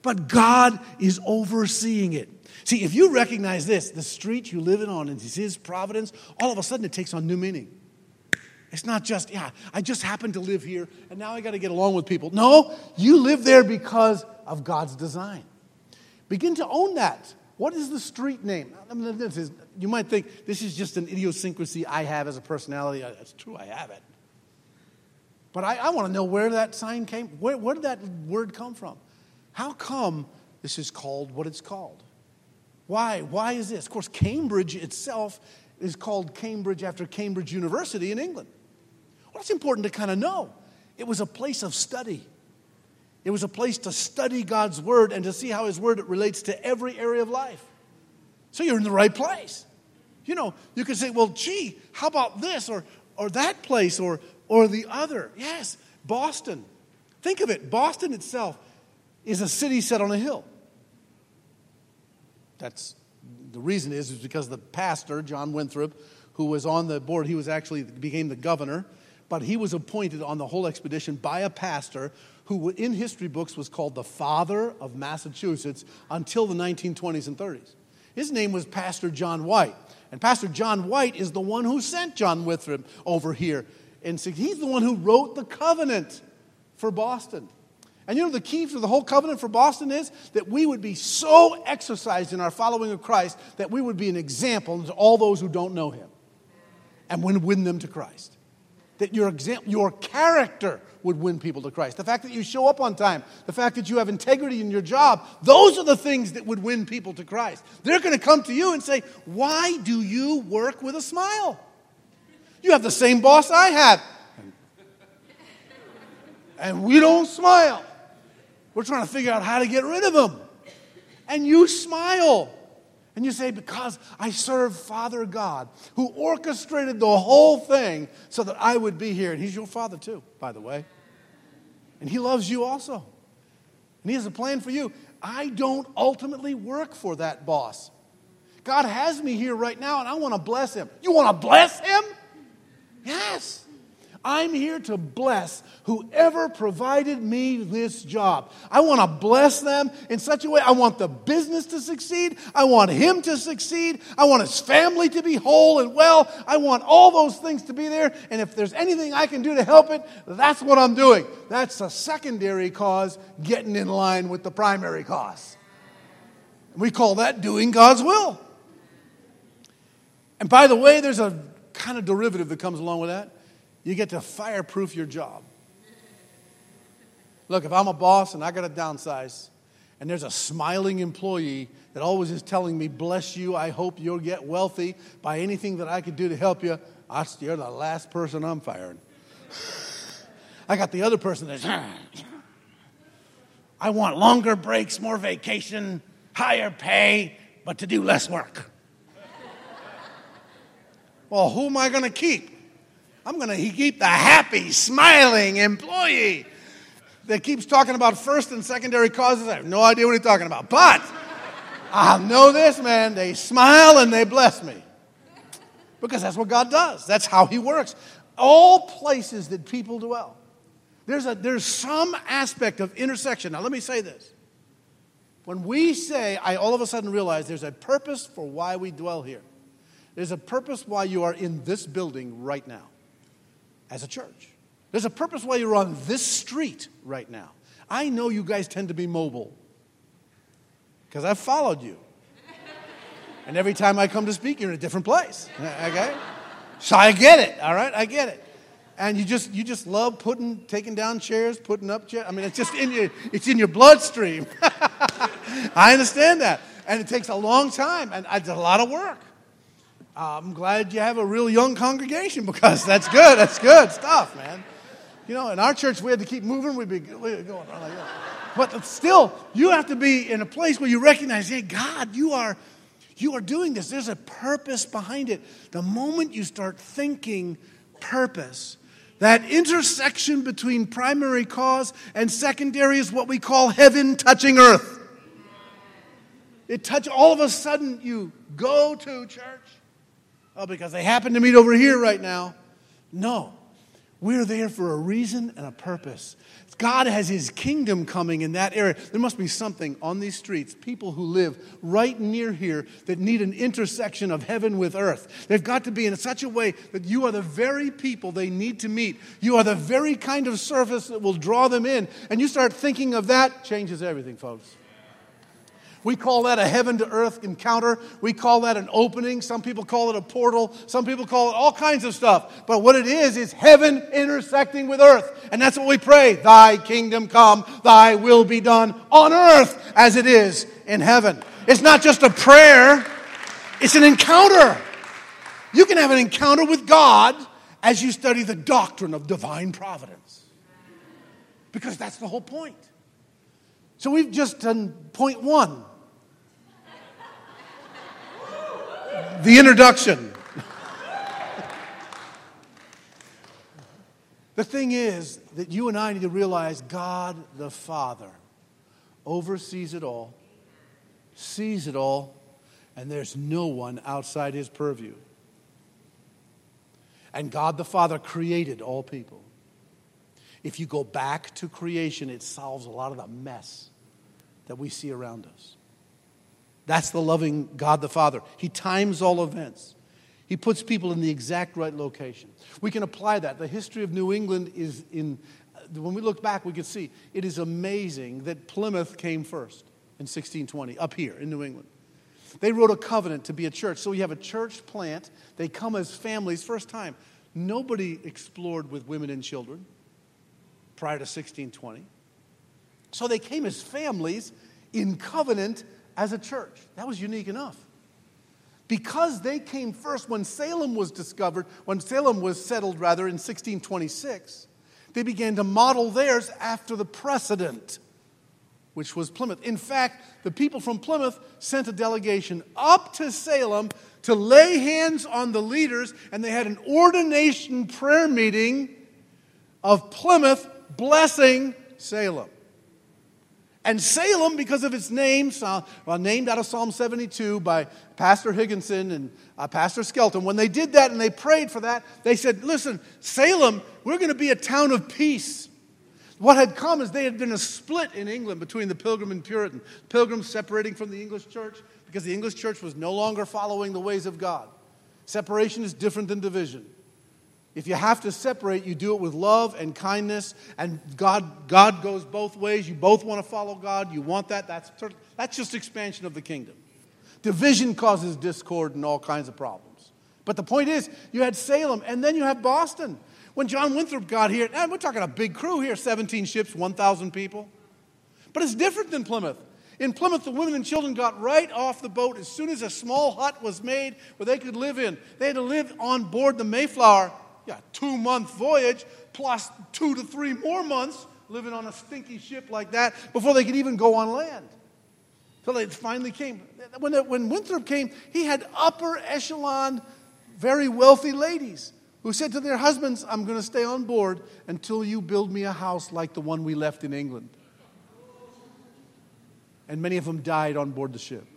But God is overseeing it. See, if you recognize this, the street you live in on is His providence, all of a sudden it takes on new meaning. It's not just, yeah, I just happen to live here, and now I got to get along with people. No, you live there because of God's design. Begin to own that. What is the street name? You might think, this is just an idiosyncrasy I have as a personality. It's true, I have it. But I, I want to know where that sign came. Where, where did that word come from? How come this is called what it's called? Why? Why is this? Of course, Cambridge itself is called Cambridge after Cambridge University in England. Well, it's important to kind of know. It was a place of study. It was a place to study God's word and to see how His word relates to every area of life. So you're in the right place. You know, you can say, well, gee, how about this or or that place or or the other? Yes, Boston. Think of it. Boston itself is a city set on a hill. That's the reason is, is because the pastor, John Winthrop, who was on the board, he was actually became the governor, but he was appointed on the whole expedition by a pastor who in history books was called the father of Massachusetts until the nineteen twenties and thirties. His name was Pastor John White. And Pastor John White is the one who sent John Winthrop over here. And so he's the one who wrote the covenant for Boston. And you know the key to the whole covenant for Boston is that we would be so exercised in our following of Christ that we would be an example to all those who don't know Him and win them to Christ. That your example, your character would win people to Christ. The fact that you show up on time, the fact that you have integrity in your job, those are the things that would win people to Christ. They're going to come to you and say, why do you work with a smile? You have the same boss I have. And we don't smile. We're trying to figure out how to get rid of them. And you smile. And you say, because I serve Father God, who orchestrated the whole thing so that I would be here. And He's your Father too, by the way. And He loves you also. And He has a plan for you. I don't ultimately work for that boss. God has me here right now, and I want to bless him. You want to bless him? Yes. I'm here to bless whoever provided me this job. I want to bless them in such a way. I want the business to succeed. I want him to succeed. I want his family to be whole and well. I want all those things to be there. And if there's anything I can do to help it, that's what I'm doing. That's a secondary cause getting in line with the primary cause. We call that doing God's will. And by the way, there's a kind of derivative that comes along with that. You get to fireproof your job. Look, if I'm a boss and I got to downsize, and there's a smiling employee that always is telling me, bless you, I hope you'll get wealthy by anything that I could do to help you, I, you're the last person I'm firing. I got the other person that's, I want longer breaks, more vacation, higher pay, but to do less work. Well, who am I going to keep? I'm going to keep the happy, smiling employee that keeps talking about first and secondary causes. I have no idea what he's talking about. But I know this, man. They smile and they bless me. Because that's what God does. That's how He works. All places that people dwell. There's, a, there's some aspect of intersection. Now, let me say this. When we say, I all of a sudden realize there's a purpose for why we dwell here. There's a purpose why you are in this building right now. As a church. There's a purpose why you're on this street right now. I know you guys tend to be mobile. Because I've followed you. And every time I come to speak, you're in a different place. Okay? So I get it. All right? I get it. And you just you just love putting, taking down chairs, putting up chairs. I mean, it's just in your, it's in your bloodstream. I understand that. And it takes a long time. And it's a lot of work. I'm glad you have a real young congregation because that's good. That's good stuff, man. You know, in our church, we had to keep moving. We'd be going on like that. But still, you have to be in a place where you recognize, hey, God, you are, you are doing this. There's a purpose behind it. The moment you start thinking purpose, that intersection between primary cause and secondary is what we call heaven touching earth. It touch. All of a sudden, you go to church. Oh, because they happen to meet over here right now. No. We're there for a reason and a purpose. God has his kingdom coming in that area. There must be something on these streets, people who live right near here that need an intersection of heaven with earth. They've got to be in such a way that you are the very people they need to meet. You are the very kind of service that will draw them in. And you start thinking of that, changes everything, folks. We call that a heaven-to-earth encounter. We call that an opening. Some people call it a portal. Some people call it all kinds of stuff. But what it is, is heaven intersecting with earth. And that's what we pray. Thy kingdom come, thy will be done on earth as it is in heaven. It's not just a prayer. It's an encounter. You can have an encounter with God as you study the doctrine of divine providence. Because that's the whole point. So we've just done point one. The introduction. The thing is that you and I need to realize God the Father oversees it all, sees it all, and there's no one outside his purview. And God the Father created all people. If you go back to creation, it solves a lot of the mess that we see around us. That's the loving God the Father. He times all events. He puts people in the exact right location. We can apply that. The history of New England is in, when we look back, we can see, it is amazing that Plymouth came first in sixteen twenty, up here in New England. They wrote a covenant to be a church. So you have a church plant. They come as families. First time, nobody explored with women and children prior to sixteen twenty. So they came as families in covenant as a church. That was unique enough. Because they came first, when Salem was discovered, when Salem was settled, rather, in sixteen twenty-six, they began to model theirs after the precedent, which was Plymouth. In fact, the people from Plymouth sent a delegation up to Salem to lay hands on the leaders, and they had an ordination prayer meeting of Plymouth blessing Salem. And Salem, because of its name, well, named out of Psalm seventy-two by Pastor Higginson and uh, Pastor Skelton, when they did that and they prayed for that, they said, listen, Salem, we're going to be a town of peace. What had come is they had been a split in England between the Pilgrim and Puritan. Pilgrims separating from the English church because the English church was no longer following the ways of God. Separation is different than division. If you have to separate, you do it with love and kindness, and God God goes both ways. You both want to follow God. You want that. That's, that's just expansion of the kingdom. Division causes discord and all kinds of problems. But the point is, you had Salem, and then you have Boston. When John Winthrop got here, and we're talking a big crew here, seventeen ships, one thousand people. But it's different than Plymouth. In Plymouth, the women and children got right off the boat as soon as a small hut was made where they could live in. They had to live on board the Mayflower. Yeah, two-month voyage plus two to three more months living on a stinky ship like that before they could even go on land. So they finally came. When, the, when Winthrop came, he had upper echelon, very wealthy ladies who said to their husbands, I'm going to stay on board until you build me a house like the one we left in England. And many of them died on board the ship.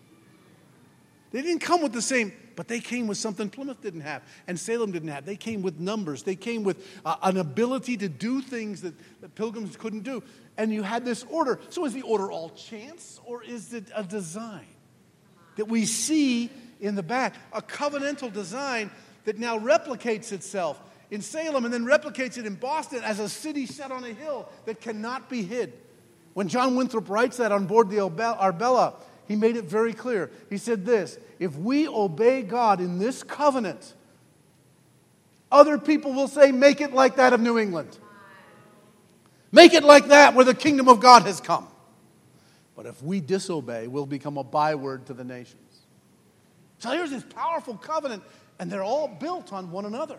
They didn't come with the same... But they came with something Plymouth didn't have and Salem didn't have. They came with numbers. They came with uh, an ability to do things that, that Pilgrims couldn't do. And you had this order. So is the order all chance, or is it a design that we see in the back? A covenantal design that now replicates itself in Salem and then replicates it in Boston as a city set on a hill that cannot be hid. When John Winthrop writes that on board the Arbella, he made it very clear. He said this, if we obey God in this covenant, other people will say, make it like that of New England. Make it like that where the kingdom of God has come. But if we disobey, we'll become a byword to the nations. So here's this powerful covenant, and they're all built on one another.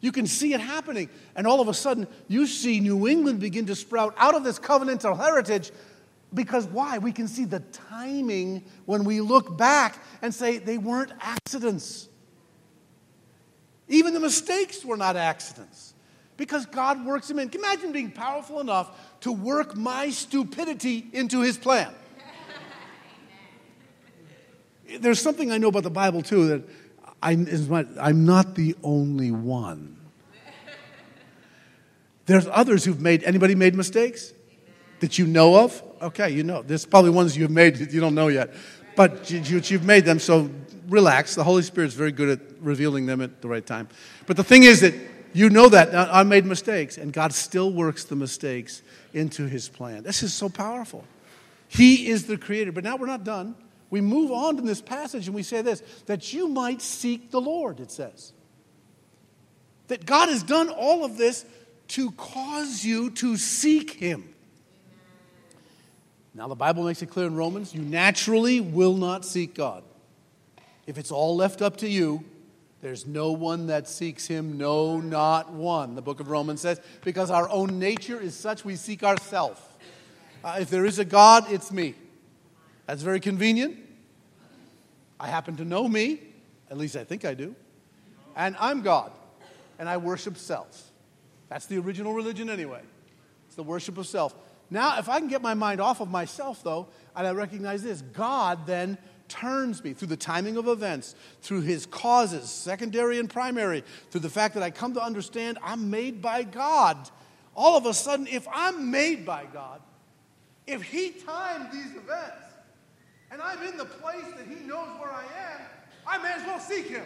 You can see it happening, and all of a sudden, you see New England begin to sprout out of this covenantal heritage. Because why? We can see the timing when we look back and say they weren't accidents. Even the mistakes were not accidents. Because God works them in. Imagine being powerful enough to work my stupidity into his plan. There's something I know about the Bible, too, that I'm, I'm not the only one. There's others who've made, anybody made mistakes that you know of? Okay, you know. There's probably ones you've made that you don't know yet. But you, you've made them, so relax. The Holy Spirit's very good at revealing them at the right time. But the thing is that you know that. I made mistakes, and God still works the mistakes into his plan. This is so powerful. He is the creator. But now we're not done. We move on to this passage, and we say this, that you might seek the Lord, it says. That God has done all of this to cause you to seek him. Now the Bible makes it clear in Romans, you naturally will not seek God. If it's all left up to you, there's no one that seeks him, no, not one. The book of Romans says, because our own nature is such, we seek ourselves. Uh, if there is a God, it's me. That's very convenient. I happen to know me, at least I think I do, and I'm God, and I worship self. That's the original religion anyway. It's the worship of self. Now, if I can get my mind off of myself, though, and I recognize this, God then turns me through the timing of events, through his causes, secondary and primary, through the fact that I come to understand I'm made by God. All of a sudden, if I'm made by God, if he timed these events, and I'm in the place that he knows where I am, I may as well seek him.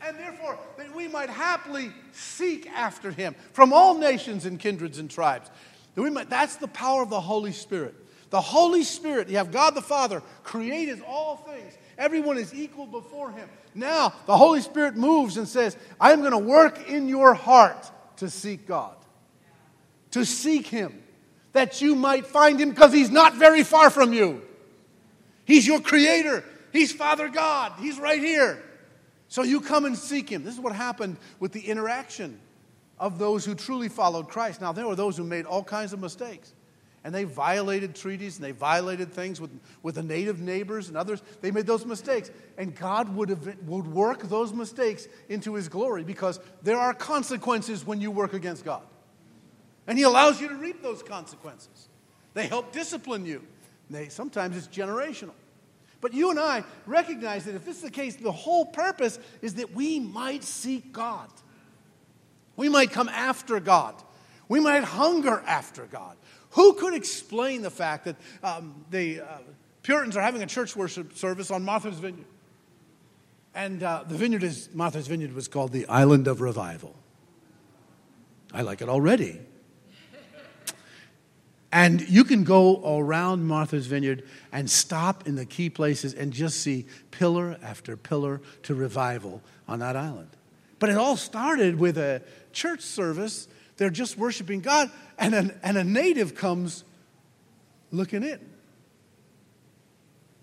And therefore, that we might happily seek after him from all nations and kindreds and tribes. That we might, that's the power of the Holy Spirit. The Holy Spirit, you have God the Father, created all things. Everyone is equal before him. Now, the Holy Spirit moves and says, I am going to work in your heart to seek God. To seek him. That you might find him, because he's not very far from you. He's your creator. He's Father God. He's right here. So you come and seek him. This is what happened with the interaction of those who truly followed Christ. Now, there were those who made all kinds of mistakes. And they violated treaties, and they violated things with, with the native neighbors and others. They made those mistakes. And God would, have, would work those mistakes into his glory, because there are consequences when you work against God. And he allows you to reap those consequences. They help discipline you. They, sometimes it's generational. But you and I recognize that if this is the case, the whole purpose is that we might seek God. We might come after God. We might hunger after God. Who could explain the fact that um, the uh, Puritans are having a church worship service on Martha's Vineyard? And uh, the vineyard is, Martha's Vineyard was called the Island of Revival. I like it already. And you can go around Martha's Vineyard and stop in the key places and just see pillar after pillar to revival on that island. But it all started with a church service. They're just worshiping God, and an, and a native comes looking in.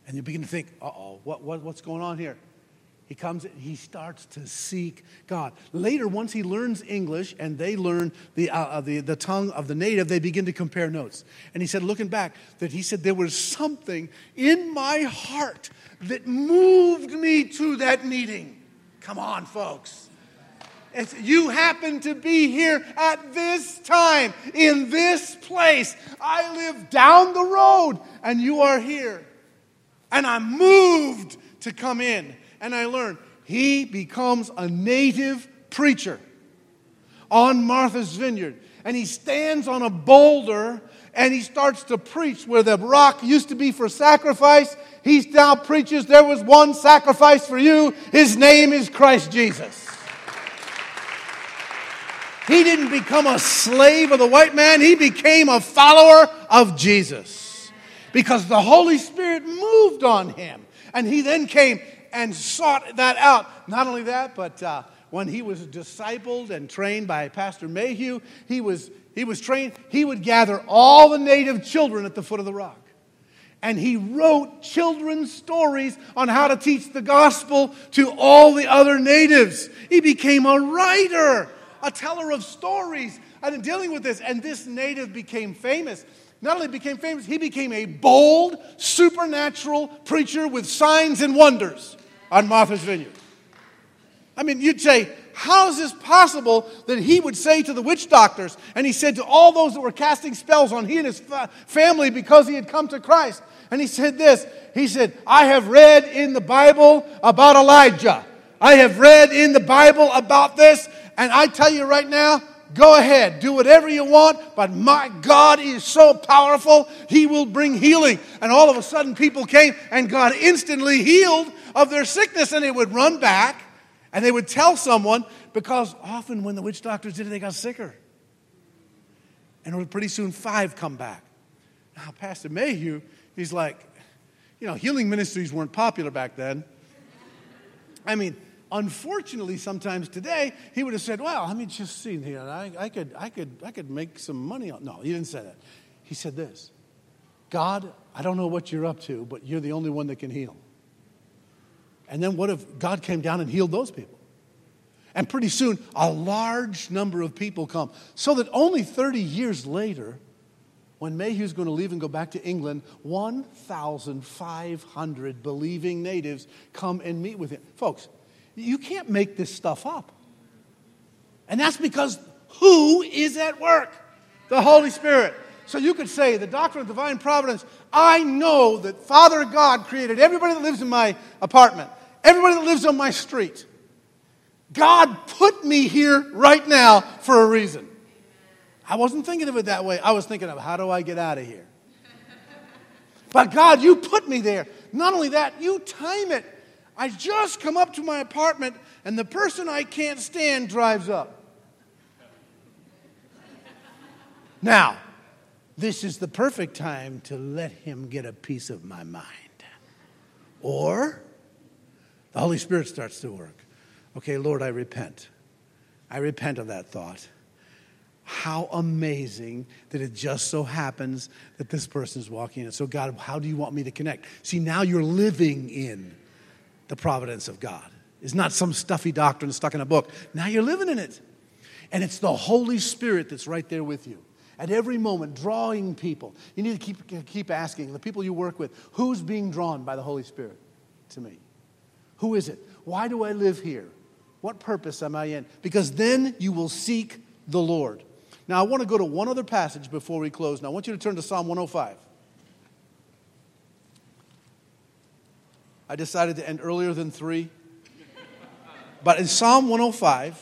And you begin to think, uh-oh, what, what, what's going on here? He comes, he starts to seek God. Later, once he learns English and they learn the, uh, the, the tongue of the native, they begin to compare notes. And he said, looking back, that he said, there was something in my heart that moved me to that meeting. Come on, folks. It's, you happen to be here at this time, in this place. I live down the road and you are here. And I'm moved to come in. And I learned, he becomes a native preacher on Martha's Vineyard. And he stands on a boulder and he starts to preach where the rock used to be for sacrifice. He now preaches, there was one sacrifice for you. His name is Christ Jesus. He didn't become a slave of the white man. He became a follower of Jesus. Because the Holy Spirit moved on him. And he then came and sought that out. Not only that, but uh, when he was discipled and trained by Pastor Mayhew, he was, he was trained, he would gather all the native children at the foot of the rock. And he wrote children's stories on how to teach the gospel to all the other natives. He became a writer, a teller of stories, and dealing with this. And this native became famous. Not only became famous, he became a bold, supernatural preacher with signs and wonders on Martha's Vineyard. I mean, you'd say, how is this possible that he would say to the witch doctors, and he said to all those that were casting spells on he and his fa- family because he had come to Christ, and he said this, he said, I have read in the Bible about Elijah. I have read in the Bible about this, and I tell you right now, go ahead. Do whatever you want, but my God is so powerful, He will bring healing. And all of a sudden, people came, and God instantly healed of their sickness, and they would run back, and they would tell someone, because often when the witch doctors did it, they got sicker. And pretty soon, five come back. Now, Pastor Mayhew, he's like, you know, healing ministries weren't popular back then. I mean, unfortunately, sometimes today, he would have said, well, I mean, just see, you know, I, I, could, I, could, I could make some money. On. No, he didn't say that. He said this, God, I don't know what you're up to, but you're the only one that can heal. And then what if God came down and healed those people? And pretty soon, a large number of people come. So that only thirty years later, when Mayhew's going to leave and go back to England, fifteen hundred believing natives come and meet with him. Folks, you can't make this stuff up. And that's because who is at work? The Holy Spirit. So you could say, the doctrine of divine providence, I know that Father God created everybody that lives in my apartment, everybody that lives on my street. God put me here right now for a reason. I wasn't thinking of it that way. I was thinking of, how do I get out of here? But God, you put me there. Not only that, you time it. I just come up to my apartment, and the person I can't stand drives up. Now, this is the perfect time to let him get a piece of my mind. Or the Holy Spirit starts to work. Okay, Lord, I repent. I repent of that thought. How amazing that it just so happens that this person is walking in. So God, how do you want me to connect? See, now you're living in the providence of God. It's not some stuffy doctrine stuck in a book. Now you're living in it. And it's the Holy Spirit that's right there with you. At every moment, drawing people. You need to keep, keep asking the people you work with, who's being drawn by the Holy Spirit to me? Who is it? Why do I live here? What purpose am I in? Because then you will seek the Lord. Now, I want to go to one other passage before we close. Now, I want you to turn to Psalm one oh five. I decided to end earlier than three. But in Psalm one oh five,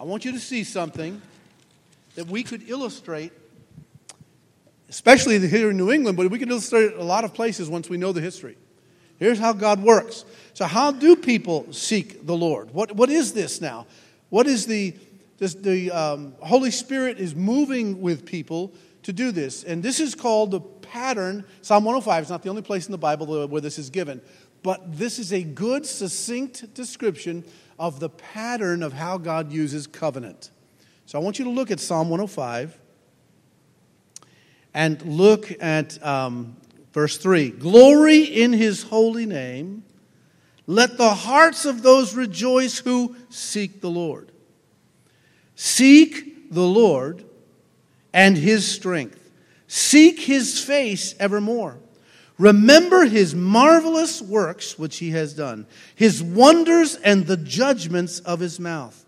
I want you to see something that we could illustrate, especially here in New England, but we can illustrate it a lot of places once we know the history. Here's how God works. So how do people seek the Lord? What, what is this now? What is the, this, the um, Holy Spirit is moving with people to do this. And this is called the pattern. Psalm one oh five is not the only place in the Bible where this is given. But this is a good, succinct description of the pattern of how God uses covenant. So I want you to look at Psalm one oh five and look at... Um, Verse three, glory in his holy name. Let the hearts of those rejoice who seek the Lord. Seek the Lord and his strength. Seek his face evermore. Remember his marvelous works which he has done, his wonders and the judgments of his mouth.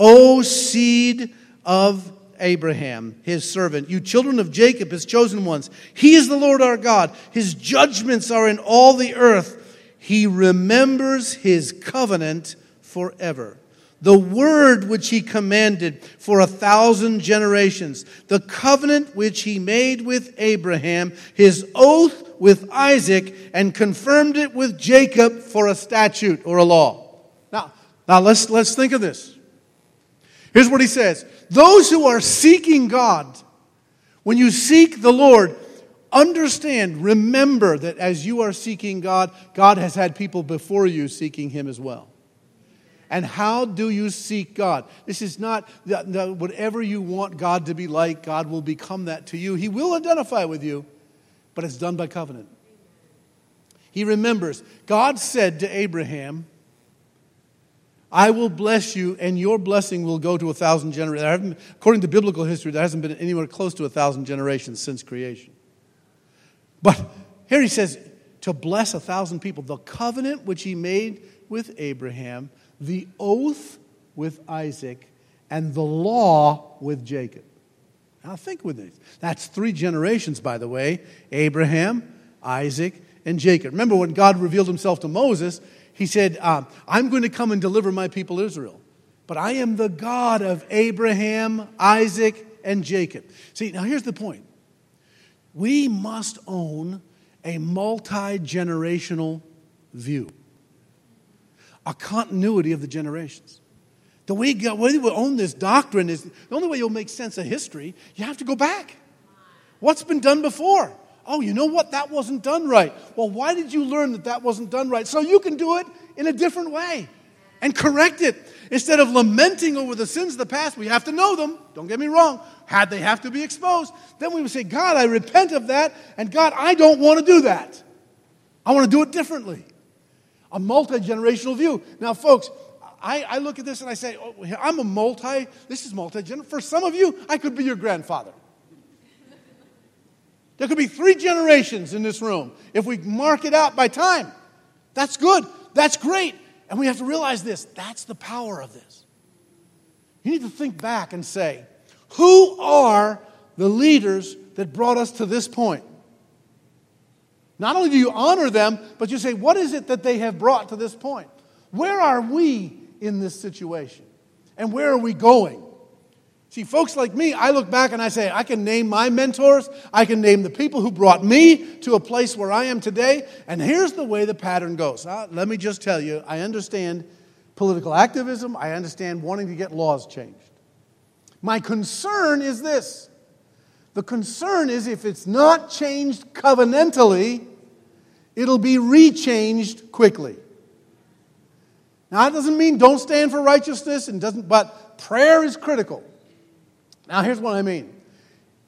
O seed of Abraham, his servant, you children of Jacob, his chosen ones. He is the Lord our God. His judgments are in all the earth. He remembers his covenant forever. The word which he commanded for a thousand generations. The covenant which he made with Abraham, his oath with Isaac, and confirmed it with Jacob for a statute or a law. Now, now let's, let's think of this. Here's what he says. Those who are seeking God, when you seek the Lord, understand, remember that as you are seeking God, God has had people before you seeking him as well. And how do you seek God? This is not the, the, whatever you want God to be like, God will become that to you. He will identify with you, but it's done by covenant. He remembers. God said to Abraham, I will bless you, and your blessing will go to a thousand generations. According to biblical history, there hasn't been anywhere close to a thousand generations since creation. But here he says, to bless a thousand people. The covenant which he made with Abraham, the oath with Isaac, and the law with Jacob. Now think with this. That's three generations, by the way. Abraham, Isaac, and Jacob. Remember when God revealed himself to Moses, He said, um, I'm going to come and deliver my people Israel, but I am the God of Abraham, Isaac, and Jacob. See, now here's the point. We must own a multi-generational view, a continuity of the generations. The way we own this doctrine is the only way you'll make sense of history, you have to go back. What's been done before? Oh, you know what? That wasn't done right. Well, why did you learn that that wasn't done right? So you can do it in a different way and correct it. Instead of lamenting over the sins of the past, we have to know them. Don't get me wrong. Had they have to be exposed, then we would say, God, I repent of that, and God, I don't want to do that. I want to do it differently. A multi-generational view. Now, folks, I, I look at this and I say, oh, I'm a multi, this is multi-generational. For some of you, I could be your grandfather. There could be three generations in this room if we mark it out by time. That's good. That's great. And we have to realize this. That's the power of this. You need to think back and say, who are the leaders that brought us to this point? Not only do you honor them, but you say, what is it that they have brought to this point? Where are we in this situation? And where are we going? See, folks like me, I look back and I say, I can name my mentors. I can name the people who brought me to a place where I am today. And here's the way the pattern goes. Now, let me just tell you, I understand political activism. I understand wanting to get laws changed. My concern is this. The concern is if it's not changed covenantally, it'll be rechanged quickly. Now, that doesn't mean don't stand for righteousness, and doesn't, but prayer is critical. Now, here's what I mean.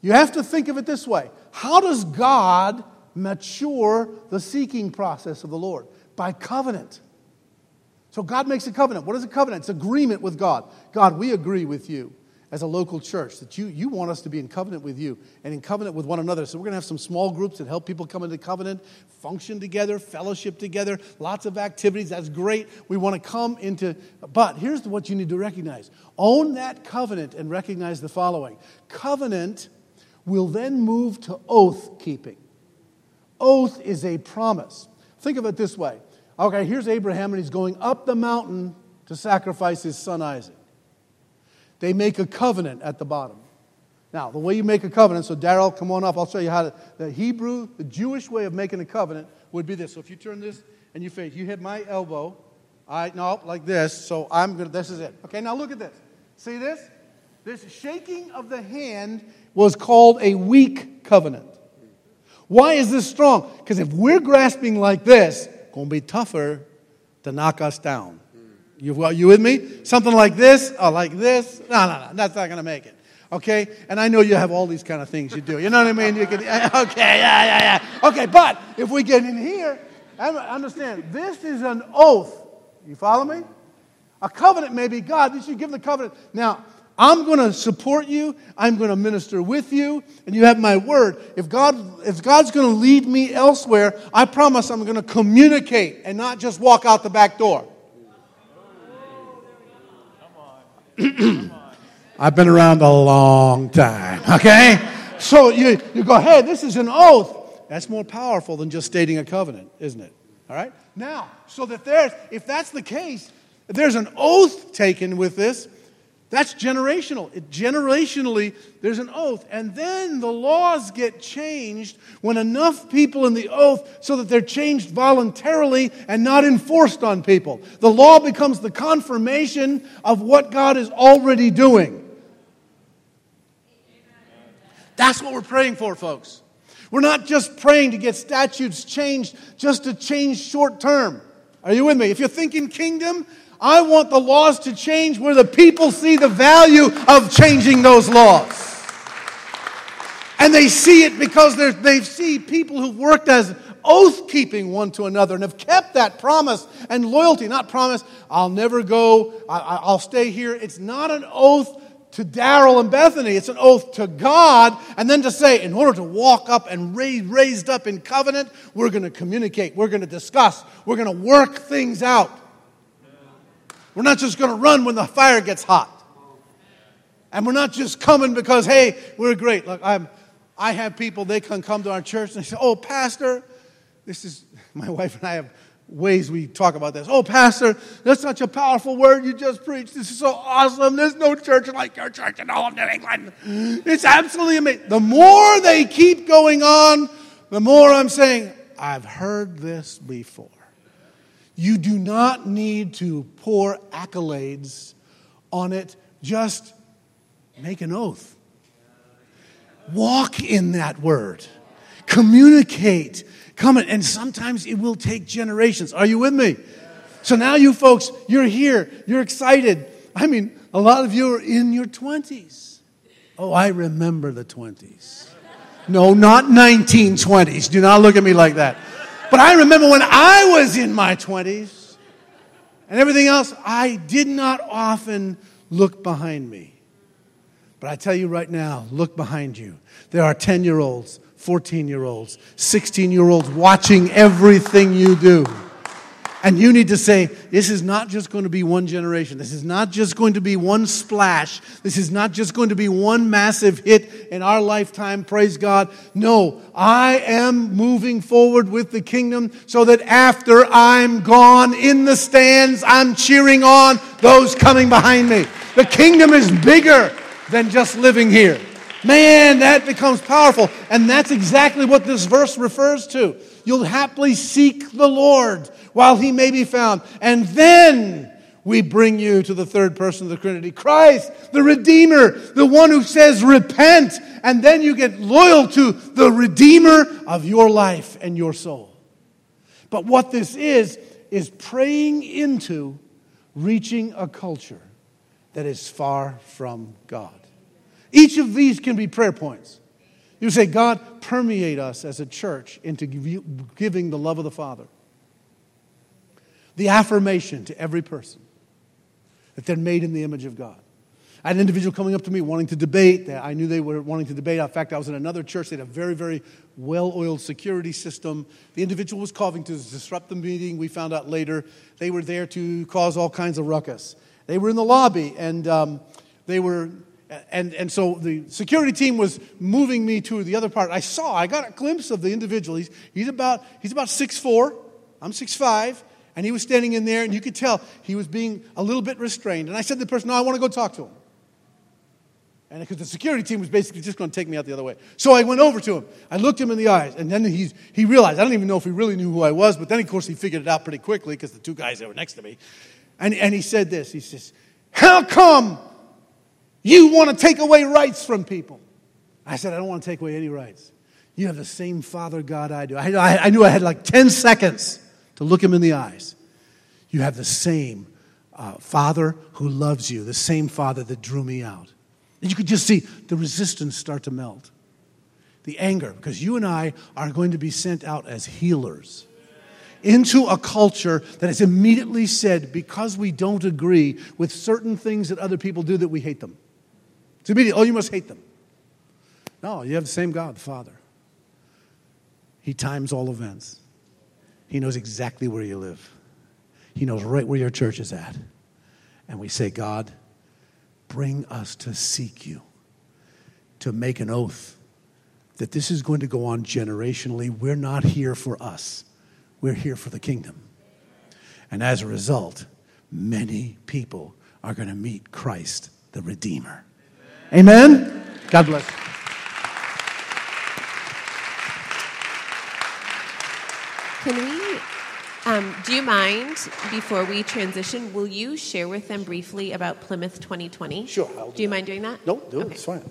You have to think of it this way. How does God mature the seeking process of the Lord? By covenant. So God makes a covenant. What is a covenant? It's agreement with God. God, we agree with you as a local church that you, you want us to be in covenant with you and in covenant with one another. So we're going to have some small groups that help people come into covenant, function together, fellowship together, lots of activities. That's great. We want to come into, but here's what you need to recognize. Own that covenant and recognize the following. Covenant will then move to oath keeping. Oath is a promise. Think of it this way. Okay, here's Abraham and he's going up the mountain to sacrifice his son Isaac. They make a covenant at the bottom. Now, the way you make a covenant, so Daryl, come on up. I'll show you how to, the Hebrew, the Jewish way of making a covenant would be this. So if you turn this and you face, you hit my elbow, I no, like this, so I'm going to, this is it. Okay, now look at this. See this? This shaking of the hand was called a weak covenant. Why is this strong? Because if we're grasping like this, it's going to be tougher to knock us down. You, well, you with me? Something like this or like this? No, no, no. That's not going to make it. Okay? And I know you have all these kind of things you do. You know what I mean? You can. Okay, yeah, yeah, yeah. Okay, but if we get in here, understand, this is an oath. You follow me? A covenant may be God. You should give the covenant. Now, I'm going to support you. I'm going to minister with you. And you have my word. If God, if God's going to lead me elsewhere, I promise I'm going to communicate and not just walk out the back door. I've been around a long time, okay? So you, you go, hey, this is an oath. That's more powerful than just stating a covenant, isn't it? All right? Now, so that there's, if that's the case, if there's an oath taken with this, that's generational. It, generationally, there's an oath. And then the laws get changed when enough people in the oath so that they're changed voluntarily and not enforced on people. The law becomes the confirmation of what God is already doing. That's what we're praying for, folks. We're not just praying to get statutes changed just to change short term. Are you with me? If you're thinking kingdom, I want the laws to change where the people see the value of changing those laws. And they see it because they see people who worked as oath-keeping one to another and have kept that promise and loyalty. Not promise, I'll never go, I, I'll stay here. It's not an oath to Daryl and Bethany. It's an oath to God. And then to say, in order to walk up and raise raised up in covenant, we're going to communicate, we're going to discuss, we're going to work things out. We're not just going to run when the fire gets hot. And we're not just coming because, hey, we're great. Look, I'm, I have people, they can come to our church and they say, oh, pastor, this is, my wife and I have ways we talk about this. Oh, pastor, that's such a powerful word you just preached. This is so awesome. There's no church like your church in all of New England. It's absolutely amazing. The more they keep going on, the more I'm saying, I've heard this before. You do not need to pour accolades on it. Just make an oath. Walk in that word. Communicate. Comment. And sometimes it will take generations. Are you with me? So now you folks, you're here. You're excited. I mean, a lot of you are in your twenties. Oh, I remember the twenties. No, not nineteen twenties. Do not look at me like that. But I remember when I was in my twenties and everything else, I did not often look behind me. But I tell you right now, look behind you. There are ten-year-olds, fourteen-year-olds, sixteen-year-olds watching everything you do. And you need to say, this is not just going to be one generation. This is not just going to be one splash. This is not just going to be one massive hit in our lifetime, praise God. No, I am moving forward with the kingdom so that after I'm gone in the stands, I'm cheering on those coming behind me. The kingdom is bigger than just living here. Man, that becomes powerful. And that's exactly what this verse refers to. You'll happily seek the Lord while he may be found. And then we bring you to the third person of the Trinity. Christ, the Redeemer, the one who says repent. And then you get loyal to the Redeemer of your life and your soul. But what this is, is praying into reaching a culture that is far from God. Each of these can be prayer points. You say, God, permeate us as a church into giving the love of the Father. The affirmation to every person that they're made in the image of God. I had an individual coming up to me wanting to debate. I knew they were wanting to debate. In fact, I was in another church. They had a very, very well-oiled security system. The individual was calling to disrupt the meeting. We found out later they were there to cause all kinds of ruckus. They were in the lobby, and um, they were... And and so the security team was moving me to the other part. I saw, I got a glimpse of the individual. He's, he's about he's about six foot four. I'm six foot five. And he was standing in there, and you could tell he was being a little bit restrained. And I said to the person, no, I want to go talk to him. And because the security team was basically just going to take me out the other way. So I went over to him. I looked him in the eyes. And then he's, he realized, I don't even know if he really knew who I was. But then, of course, he figured it out pretty quickly because the two guys that were next to me. And, and he said this. He says, how come you want to take away rights from people? I said, I don't want to take away any rights. You have the same Father God I do. I, I, I knew I had like ten seconds to look him in the eyes. You have the same uh, Father who loves you, the same Father that drew me out. And you could just see the resistance start to melt. The anger, because you and I are going to be sent out as healers into a culture that has immediately said, because we don't agree with certain things that other people do, that we hate them. It's immediate. Oh, you must hate them. No, you have the same God, the Father. He times all events. He knows exactly where you live. He knows right where your church is at. And we say, God, bring us to seek you, to make an oath that this is going to go on generationally. We're not here for us. We're here for the kingdom. And as a result, many people are going to meet Christ, the Redeemer. Amen? God bless you. Can we, um, do you mind, before we transition, will you share with them briefly about Plymouth twenty twenty? Sure. I'll do do you that. Mind doing that? No, do okay. It. It's fine.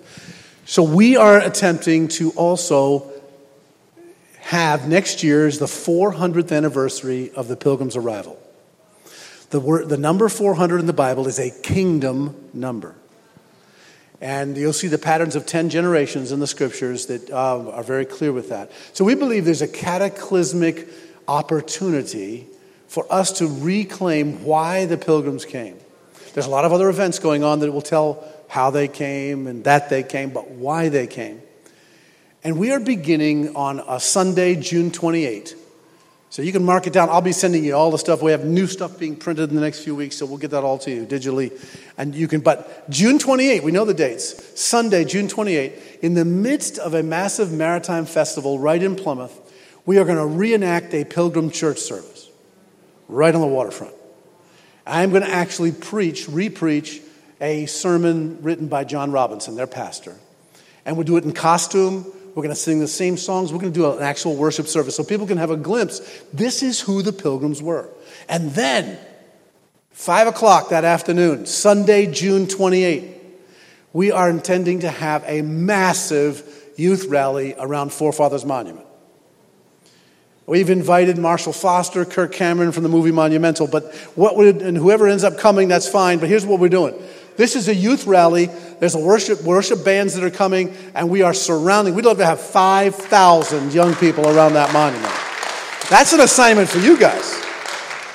So we are attempting to also have next year's the four hundredth anniversary of the Pilgrim's arrival. The, word, the number four hundred in the Bible is a kingdom number. And you'll see the patterns of ten generations in the scriptures that um, are very clear with that. So we believe there's a cataclysmic opportunity for us to reclaim why the Pilgrims came. There's a lot of other events going on that will tell how they came and that they came, but why they came. And we are beginning on a Sunday, June twenty-eighth. So you can mark it down. I'll be sending you all the stuff. We have new stuff being printed in the next few weeks, so we'll get that all to you digitally. And you can, but June twenty-eighth, we know the dates. Sunday, June twenty-eighth, in the midst of a massive maritime festival right in Plymouth, we are going to reenact a Pilgrim church service. right on the waterfront. I'm going to actually preach, re-preach a sermon written by John Robinson, their pastor. And we'll do it in costume. We're going to sing the same songs. We're going to do an actual worship service so people can have a glimpse. This is who the Pilgrims were. And then, five o'clock that afternoon, Sunday, June twenty-eighth, we are intending to have a massive youth rally around Forefathers Monument. We've invited Marshall Foster, Kirk Cameron from the movie Monumental, but what would, and whoever ends up coming, that's fine, but here's what we're doing. This is a youth rally. There's a worship worship bands that are coming, and we are surrounding. We'd love to have five thousand young people around that monument. That's an assignment for you guys.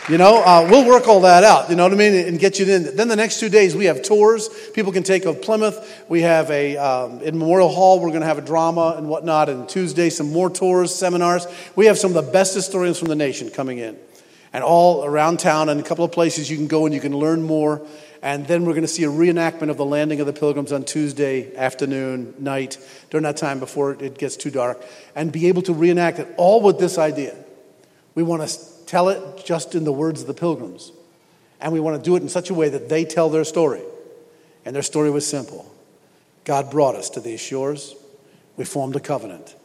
You know, uh, we'll work all that out, you know what I mean, and get you in. Then the next two days we have tours. People can take of Plymouth. We have a, um, in Memorial Hall, we're going to have a drama and whatnot. And Tuesday, some more tours, seminars. We have some of the best historians from the nation coming in. And all around town and a couple of places you can go and you can learn more. And then we're going to see a reenactment of the landing of the Pilgrims on Tuesday afternoon, night, during that time before it gets too dark. And be able to reenact it all with this idea. We want to tell it just in the words of the Pilgrims. And we want to do it in such a way that they tell their story. And their story was simple. God brought us to these shores. We formed a covenant.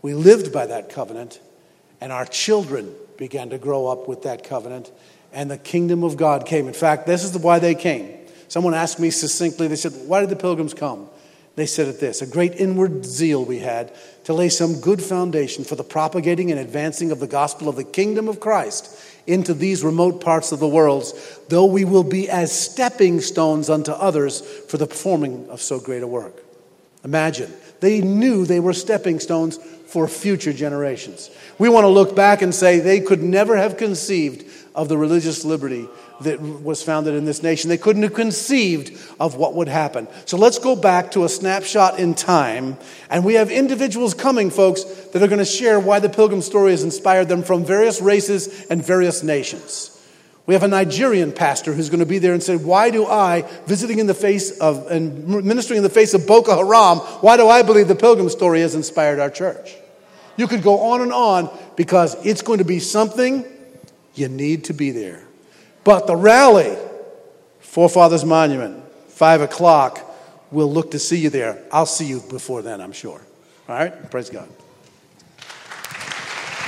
We lived by that covenant. And our children began to grow up with that covenant. And the kingdom of God came. In fact, this is why they came. Someone asked me succinctly, they said, why did the Pilgrims come? They said it this, a great inward zeal we had to lay some good foundation for the propagating and advancing of the gospel of the kingdom of Christ into these remote parts of the world, though we will be as stepping stones unto others for the performing of so great a work. Imagine, they knew they were stepping stones for future generations. We want to look back and say they could never have conceived of the religious liberty that was founded in this nation. They couldn't have conceived of what would happen. So let's go back to a snapshot in time. And we have individuals coming, folks, that are going to share why the Pilgrim story has inspired them from various races and various nations. We have a Nigerian pastor who's going to be there and say, why do I, visiting in the face of, and ministering in the face of Boko Haram, why do I believe the Pilgrim story has inspired our church? You could go on and on because it's going to be something you need to be there. But the rally, Forefathers Monument, five o'clock, we'll look to see you there. I'll see you before then, I'm sure. All right? Praise God.